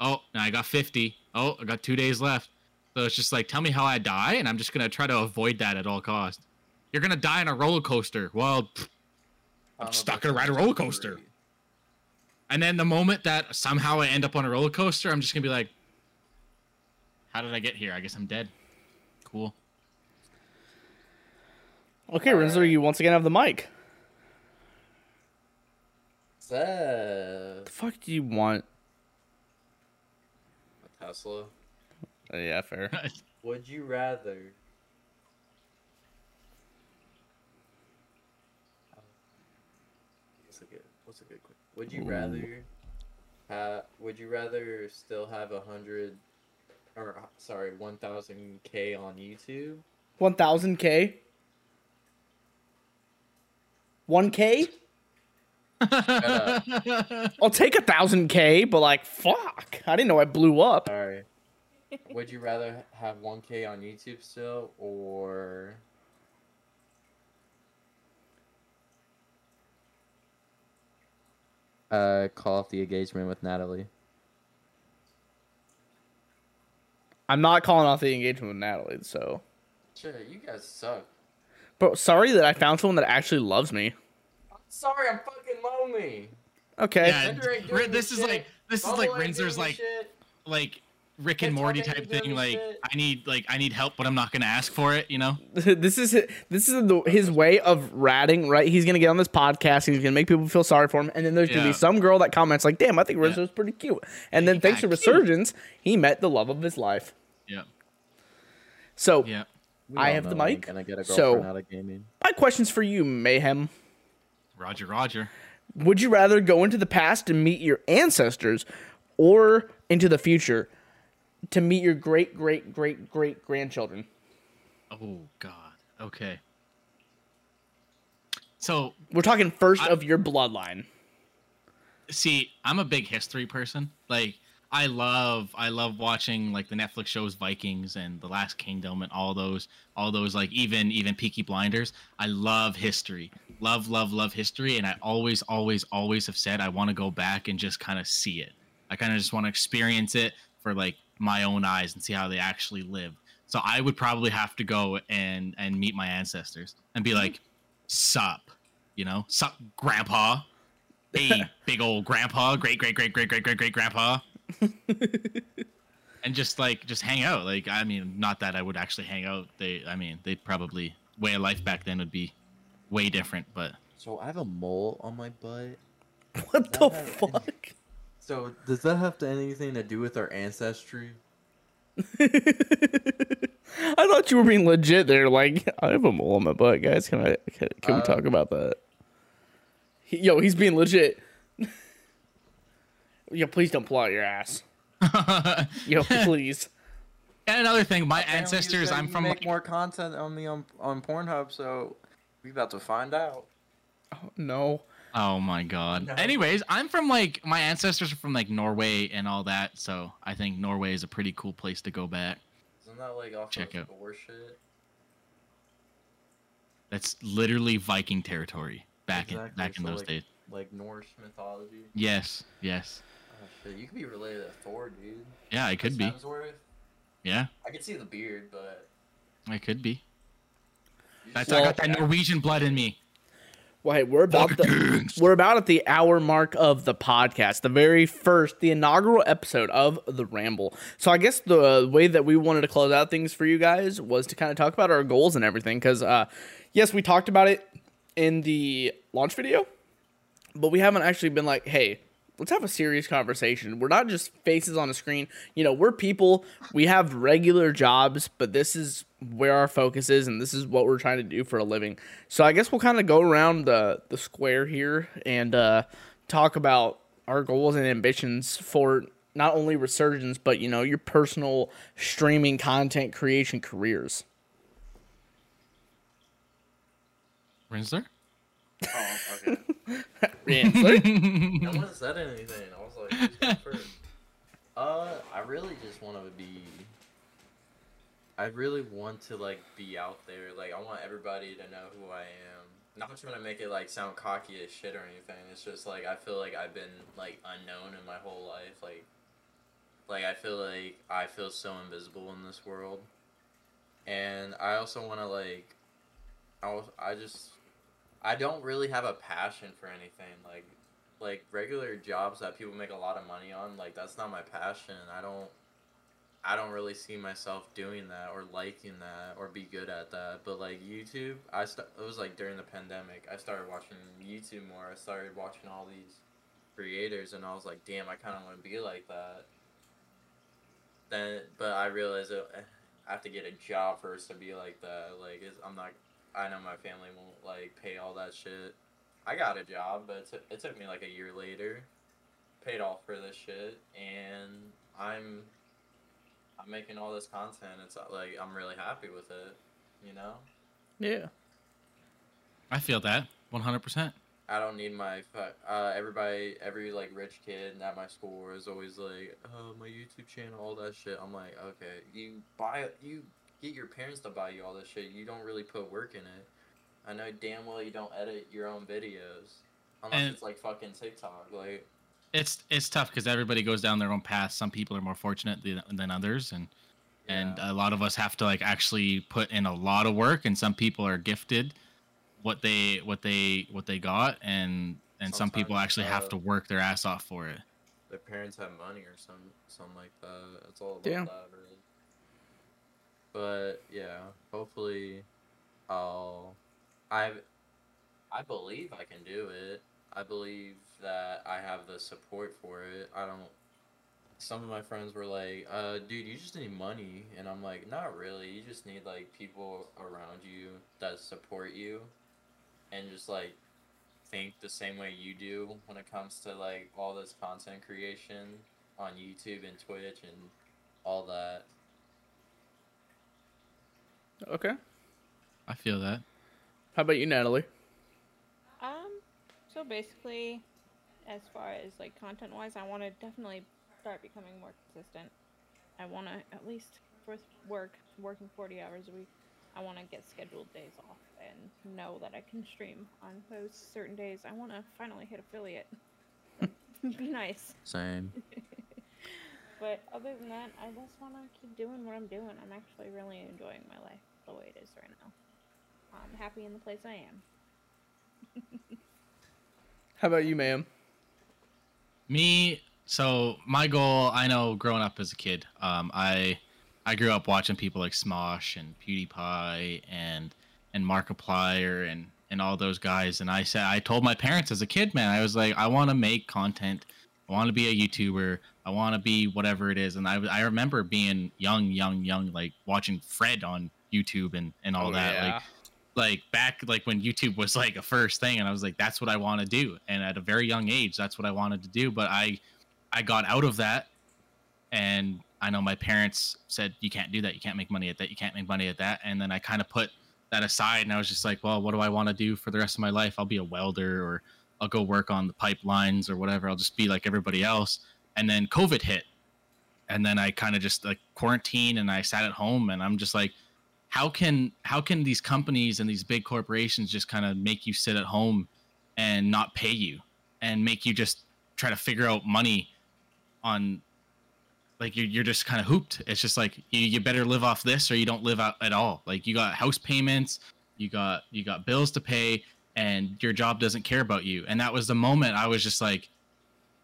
Oh, now I got fifty. Oh, I got two days left. So it's just like, tell me how I die, and I'm just going to try to avoid that at all costs. You're going to die on a roller coaster. Well, pff, I'm just not going to ride a roller coaster. And then the moment that somehow I end up on a roller coaster, I'm just going to be like, how did I get here? I guess I'm dead. Cool. Okay, Rinsler, you once again have the mic. Uh, what the fuck do you want? A Tesla? Yeah, fair. Would you rather? What's a good? What's a good question? Would you Ooh. rather? Uh, would you rather still have a hundred, or sorry, one thousand k on YouTube? One thousand k. One k. I'll take a thousand k, but like, fuck! I didn't know I blew up. All right. Would you rather have one K on YouTube still, or uh, call off the engagement with Natalie? I'm not calling off the engagement with Natalie, so... Sure, you guys suck. Bro, sorry that I found someone that actually loves me. I'm sorry, I'm fucking lonely. Okay. Yeah, this is shit. like, this Bumble is like Rinsler's like, shit. like... Rick and Morty type thing, like shit. I need, like I need help, but I'm not gonna ask for it, you know. This is this is the, his way of ratting, right? He's gonna get on this podcast, and he's gonna make people feel sorry for him, and then there's yeah. gonna be some girl that comments like, "Damn, I think Rinsler's yeah. pretty cute," and then yeah, thanks to Resurgence, he met the love of his life. Yeah. So, yeah. I have the mic. And I get a girlfriend out of gaming. My question's for you, Mayhem. Roger, Roger. Would you rather go into the past and meet your ancestors, or into the future to meet your great, great, great, great grandchildren? Oh God. Okay. So we're talking first I, of your bloodline. See, I'm a big history person. Like, I love, I love watching like the Netflix shows Vikings and The Last Kingdom and all those, all those like even, even Peaky Blinders. I love history, love, love, love history, and I always, always, always have said I want to go back and just kind of see it. I kind of just want to experience it for like my own eyes and see how they actually lived. So I would probably have to go and and meet my ancestors and be like, "Sup, you know, sup, grandpa, hey, big old grandpa, great, great, great, great, great, great, great grandpa," and just like just hang out. Like, I mean, not that I would actually hang out. They, I mean, they probably way of life back then would be way different. But so I have a mole on my butt. What the fuck? Any... So does that have to anything to do with our ancestry? I thought you were being legit there. Like, I have a mole on my butt, guys. Can I? Can, can uh, we talk about that? He, yo, he's being legit. Yo, please don't pull out your ass. Yo, please. And another thing, my apparently ancestors. I'm from. Make like... more content on the on, on Pornhub, so we about to find out. Oh no. Oh my God. No. Anyways, I'm from like, my ancestors are from like Norway and all that, so I think Norway is a pretty cool place to go back. Isn't that like off check out shit? That's literally Viking territory back exactly. in back so in those like, days. Like Norse mythology. Yes, yes. Oh, shit. You could be related to Thor, dude. Yeah, I could be. Yeah. I could see the beard, but I could be. That's well, I got that Norwegian blood in me. Well, hey, we're about the, we're about at the hour mark of the podcast, the very first, the inaugural episode of The Ramble. So I guess the way that we wanted to close out things for you guys was to kind of talk about our goals and everything, because, uh, yes, we talked about it in the launch video, but we haven't actually been like, hey, let's have a serious conversation. We're not just faces on a screen. You know, we're people. We have regular jobs, but this is where our focus is, and this is what we're trying to do for a living. So I guess we'll kind of go around the the square here and uh talk about our goals and ambitions for not only Resurgence, but, you know, your personal streaming content creation careers. Rinsler? Oh, okay. Rinsler? No one said anything. I was like, who's going first? Uh, I really just want to be... I really want to, like, be out there. Like, I want everybody to know who I am. Not that I'm going to make it, like, sound cocky as shit or anything. It's just, like, I feel like I've been, like, unknown in my whole life. Like, like I feel like I feel so invisible in this world. And I also want to, like, I, I just, I don't really have a passion for anything. Like, like, regular jobs that people make a lot of money on, like, that's not my passion. I don't. I don't really see myself doing that or liking that or be good at that. But, like, YouTube, I st- it was, like, during the pandemic, I started watching YouTube more. I started watching all these creators, and I was like, damn, I kind of want to be like that. Then, but I realized that I have to get a job first to be like that. Like, it's, I'm not, I know my family won't, like, pay all that shit. I got a job, but it, t- it took me, like, a year later. Paid off for this shit, and I'm... I'm making all this content. It's like, I'm really happy with it, you know? Yeah. I feel that one hundred percent. I don't need my, uh, everybody, every like rich kid at my school is always like, oh, my YouTube channel, all that shit. I'm like, okay, you buy, you get your parents to buy you all this shit. You don't really put work in it. I know damn well you don't edit your own videos. Unless and- it's like fucking TikTok, like. It's it's tough because everybody goes down their own path. Some people are more fortunate than, than others, and yeah. and a lot of us have to like actually put in a lot of work. And some people are gifted what they what they what they got, and and Sometimes some people actually uh, have to work their ass off for it. Their parents have money or some something like that. It's all about yeah. that, really. But yeah, hopefully, I'll I I believe I can do it. I believe that I have the support for it. I don't some of my friends were like, uh, dude, you just need money. And I'm like, not really. You just need, like, people around you that support you and just, like, think the same way you do when it comes to, like, all this content creation on YouTube and Twitch and all that. Okay. I feel that. How about you, Natalie? Um, so basically, as far as, like, content-wise, I want to definitely start becoming more consistent. I want to at least for work, working forty hours a week, I want to get scheduled days off and know that I can stream on those certain days. I want to finally hit affiliate. Be nice. Same. But other than that, I just want to keep doing what I'm doing. I'm actually really enjoying my life the way it is right now. I'm happy in the place I am. How about you, ma'am? Me, so my goal, I know growing up as a kid, um, I I grew up watching people like Smosh and PewDiePie and and Markiplier and, and all those guys. And I said, I told my parents as a kid, man, I was like, I want to make content. I want to be a YouTuber. I want to be whatever it is. And I, I remember being young, young, young, like watching Fred on YouTube and, and all oh, that. Yeah. Like, like back like when YouTube was like a first thing, and I was like, that's what I want to do. And at a very young age, that's what I wanted to do. But I I got out of that, and I know my parents said, you can't do that. You can't make money at that. You can't make money at that. And then I kind of put that aside, and I was just like, well, what do I want to do for the rest of my life? I'll be a welder, or I'll go work on the pipelines or whatever. I'll just be like everybody else. And then COVID hit, and then I kind of just like quarantined, and I sat at home, and I'm just like, How can how can these companies and these big corporations just kind of make you sit at home and not pay you and make you just try to figure out money on, like, you're, you're just kind of hooped. It's just like you, you better live off this or you don't live out at all. Like, you got house payments, you got you got bills to pay, and your job doesn't care about you. And that was the moment I was just like,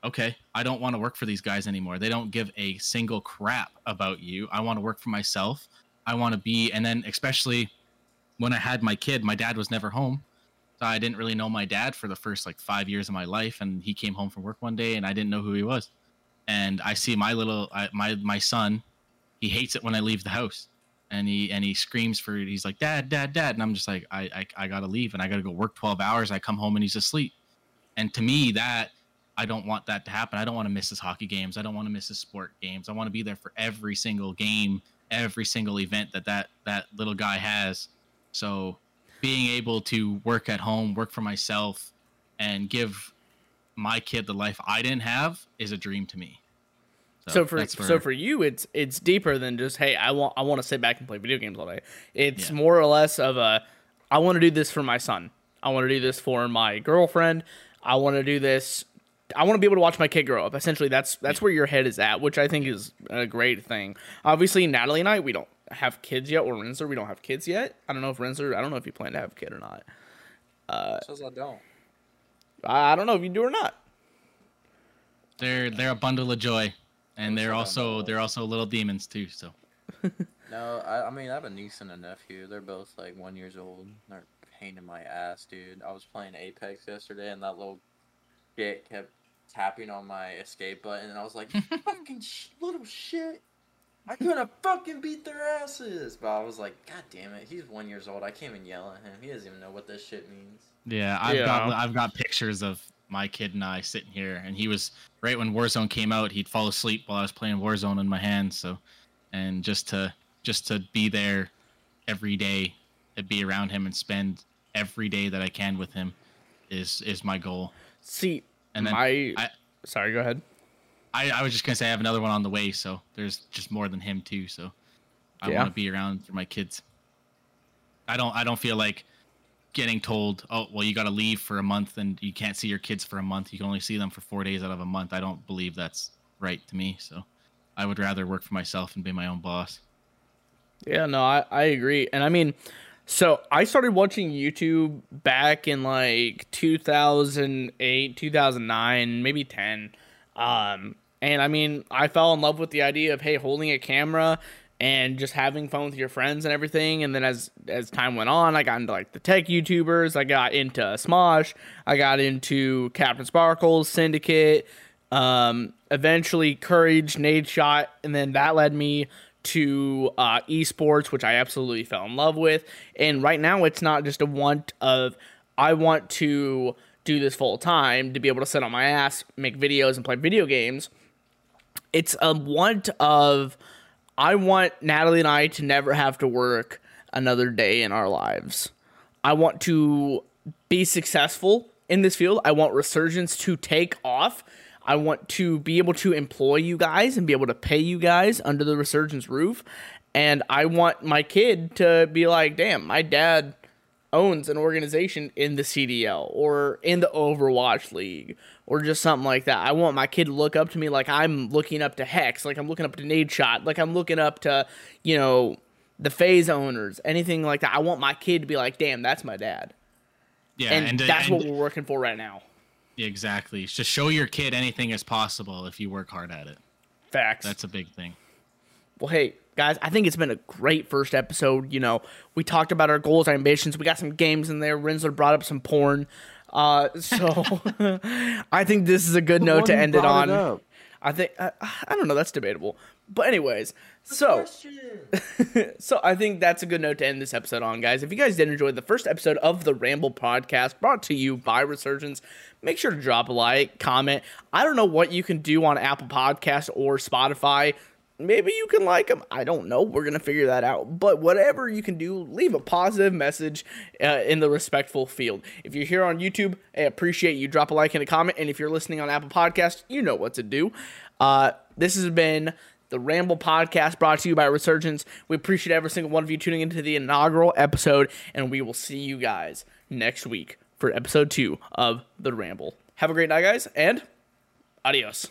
okay, I don't want to work for these guys anymore. They don't give a single crap about you. I want to work for myself. I want to be, and then especially when I had my kid, my dad was never home. So I didn't really know my dad for the first like five years of my life. And he came home from work one day and I didn't know who he was. And I see my little, I, my, my son, he hates it when I leave the house, and he, and he screams for, he's like, dad, dad, dad. And I'm just like, I, I, I gotta leave, and I gotta go work twelve hours. I come home and he's asleep. And to me, that, I don't want that to happen. I don't want to miss his hockey games. I don't want to miss his sport games. I want to be there for every single game, every single event that, that that little guy has. So being able to work at home, work for myself, and give my kid the life I didn't have is a dream to me. So, so for so for you, it's it's deeper than just, hey, I want I want to sit back and play video games all day. It's yeah. more or less of a, I want to do this for my son. I want to do this for my girlfriend. I want to do this. I want to be able to watch my kid grow up. Essentially, that's that's where your head is at, which I think is a great thing. Obviously, Natalie and I, we don't have kids yet, or Rinsler, we don't have kids yet. I don't know if Rinsler, I don't know if you plan to have a kid or not. Uh, Says I don't. I don't know if you do or not. They're they're a bundle of joy, and they're also they're also little demons too. So. no, I, I mean I have a niece and a nephew. They're both like one years old. They're a pain in my ass, dude. I was playing Apex yesterday, and that little git kept tapping on my escape button, and I was like, fucking sh- little shit, I could have fucking beat their asses. But I was like, god damn it, he's one years old, I can't even yell at him, he doesn't even know what this shit means. Yeah, I've yeah. got I've got pictures of my kid and I sitting here, and he was, right when Warzone came out, he'd fall asleep while I was playing Warzone in my hands. So, and just to just to be there every day, to be around him and spend every day that I can with him is is my goal. See, And then my, I, sorry, go ahead. I, I was just going to say I have another one on the way, so there's just more than him too. So I yeah. want to be around for my kids. I don't I don't feel like getting told, oh, well, you got to leave for a month and you can't see your kids for a month. You can only see them for four days out of a month. I don't believe that's right to me. So I would rather work for myself and be my own boss. Yeah, no, I, I agree. And I mean, so I started watching YouTube back in like two thousand eight, two thousand nine, maybe ten. Um, and I mean, I fell in love with the idea of, hey, holding a camera and just having fun with your friends and everything. And then as, as time went on, I got into like the tech YouTubers. I got into Smosh. I got into Captain Sparkles, Syndicate, Um, eventually, Courage nade shot, and then that led me to uh, esports, which I absolutely fell in love with. And right now, it's not just a want of I want to do this full time to be able to sit on my ass, make videos, and play video games. It's a want of I want Natalie and I to never have to work another day in our lives. I want to be successful in this field. I want Resurgence to take off. I want to be able to employ you guys and be able to pay you guys under the Resurgence roof. And I want my kid to be like, damn, my dad owns an organization in the C D L or in the Overwatch League or just something like that. I want my kid to look up to me like I'm looking up to Hex, like I'm looking up to Nade Shot, like I'm looking up to, you know, the FaZe owners, anything like that. I want my kid to be like, damn, that's my dad. Yeah, and, and that's and, what we're working for right now. Exactly. Just show your kid anything is possible if you work hard at it. Facts. That's a big thing. Well, hey, guys, I think it's been a great first episode. You know, we talked about our goals, our ambitions. We got some games in there. Rinsler brought up some porn. Uh, so I think this is a good but note to end it on. It I think I, I don't know. That's debatable. But anyways, so so I think that's a good note to end this episode on, guys. If you guys did enjoy the first episode of the Ramble Podcast brought to you by Resurgence, make sure to drop a like, comment. I don't know what you can do on Apple Podcasts or Spotify. Maybe you can like them. I don't know. We're going to figure that out. But whatever you can do, leave a positive message uh, in the respectful field. If you're here on YouTube, I appreciate you. Drop a like and a comment. And if you're listening on Apple Podcasts, you know what to do. Uh, this has been the Ramble Podcast brought to you by Resurgence. We appreciate every single one of you tuning into the inaugural episode, and we will see you guys next week for episode two of the Ramble. Have a great night, guys, and adios.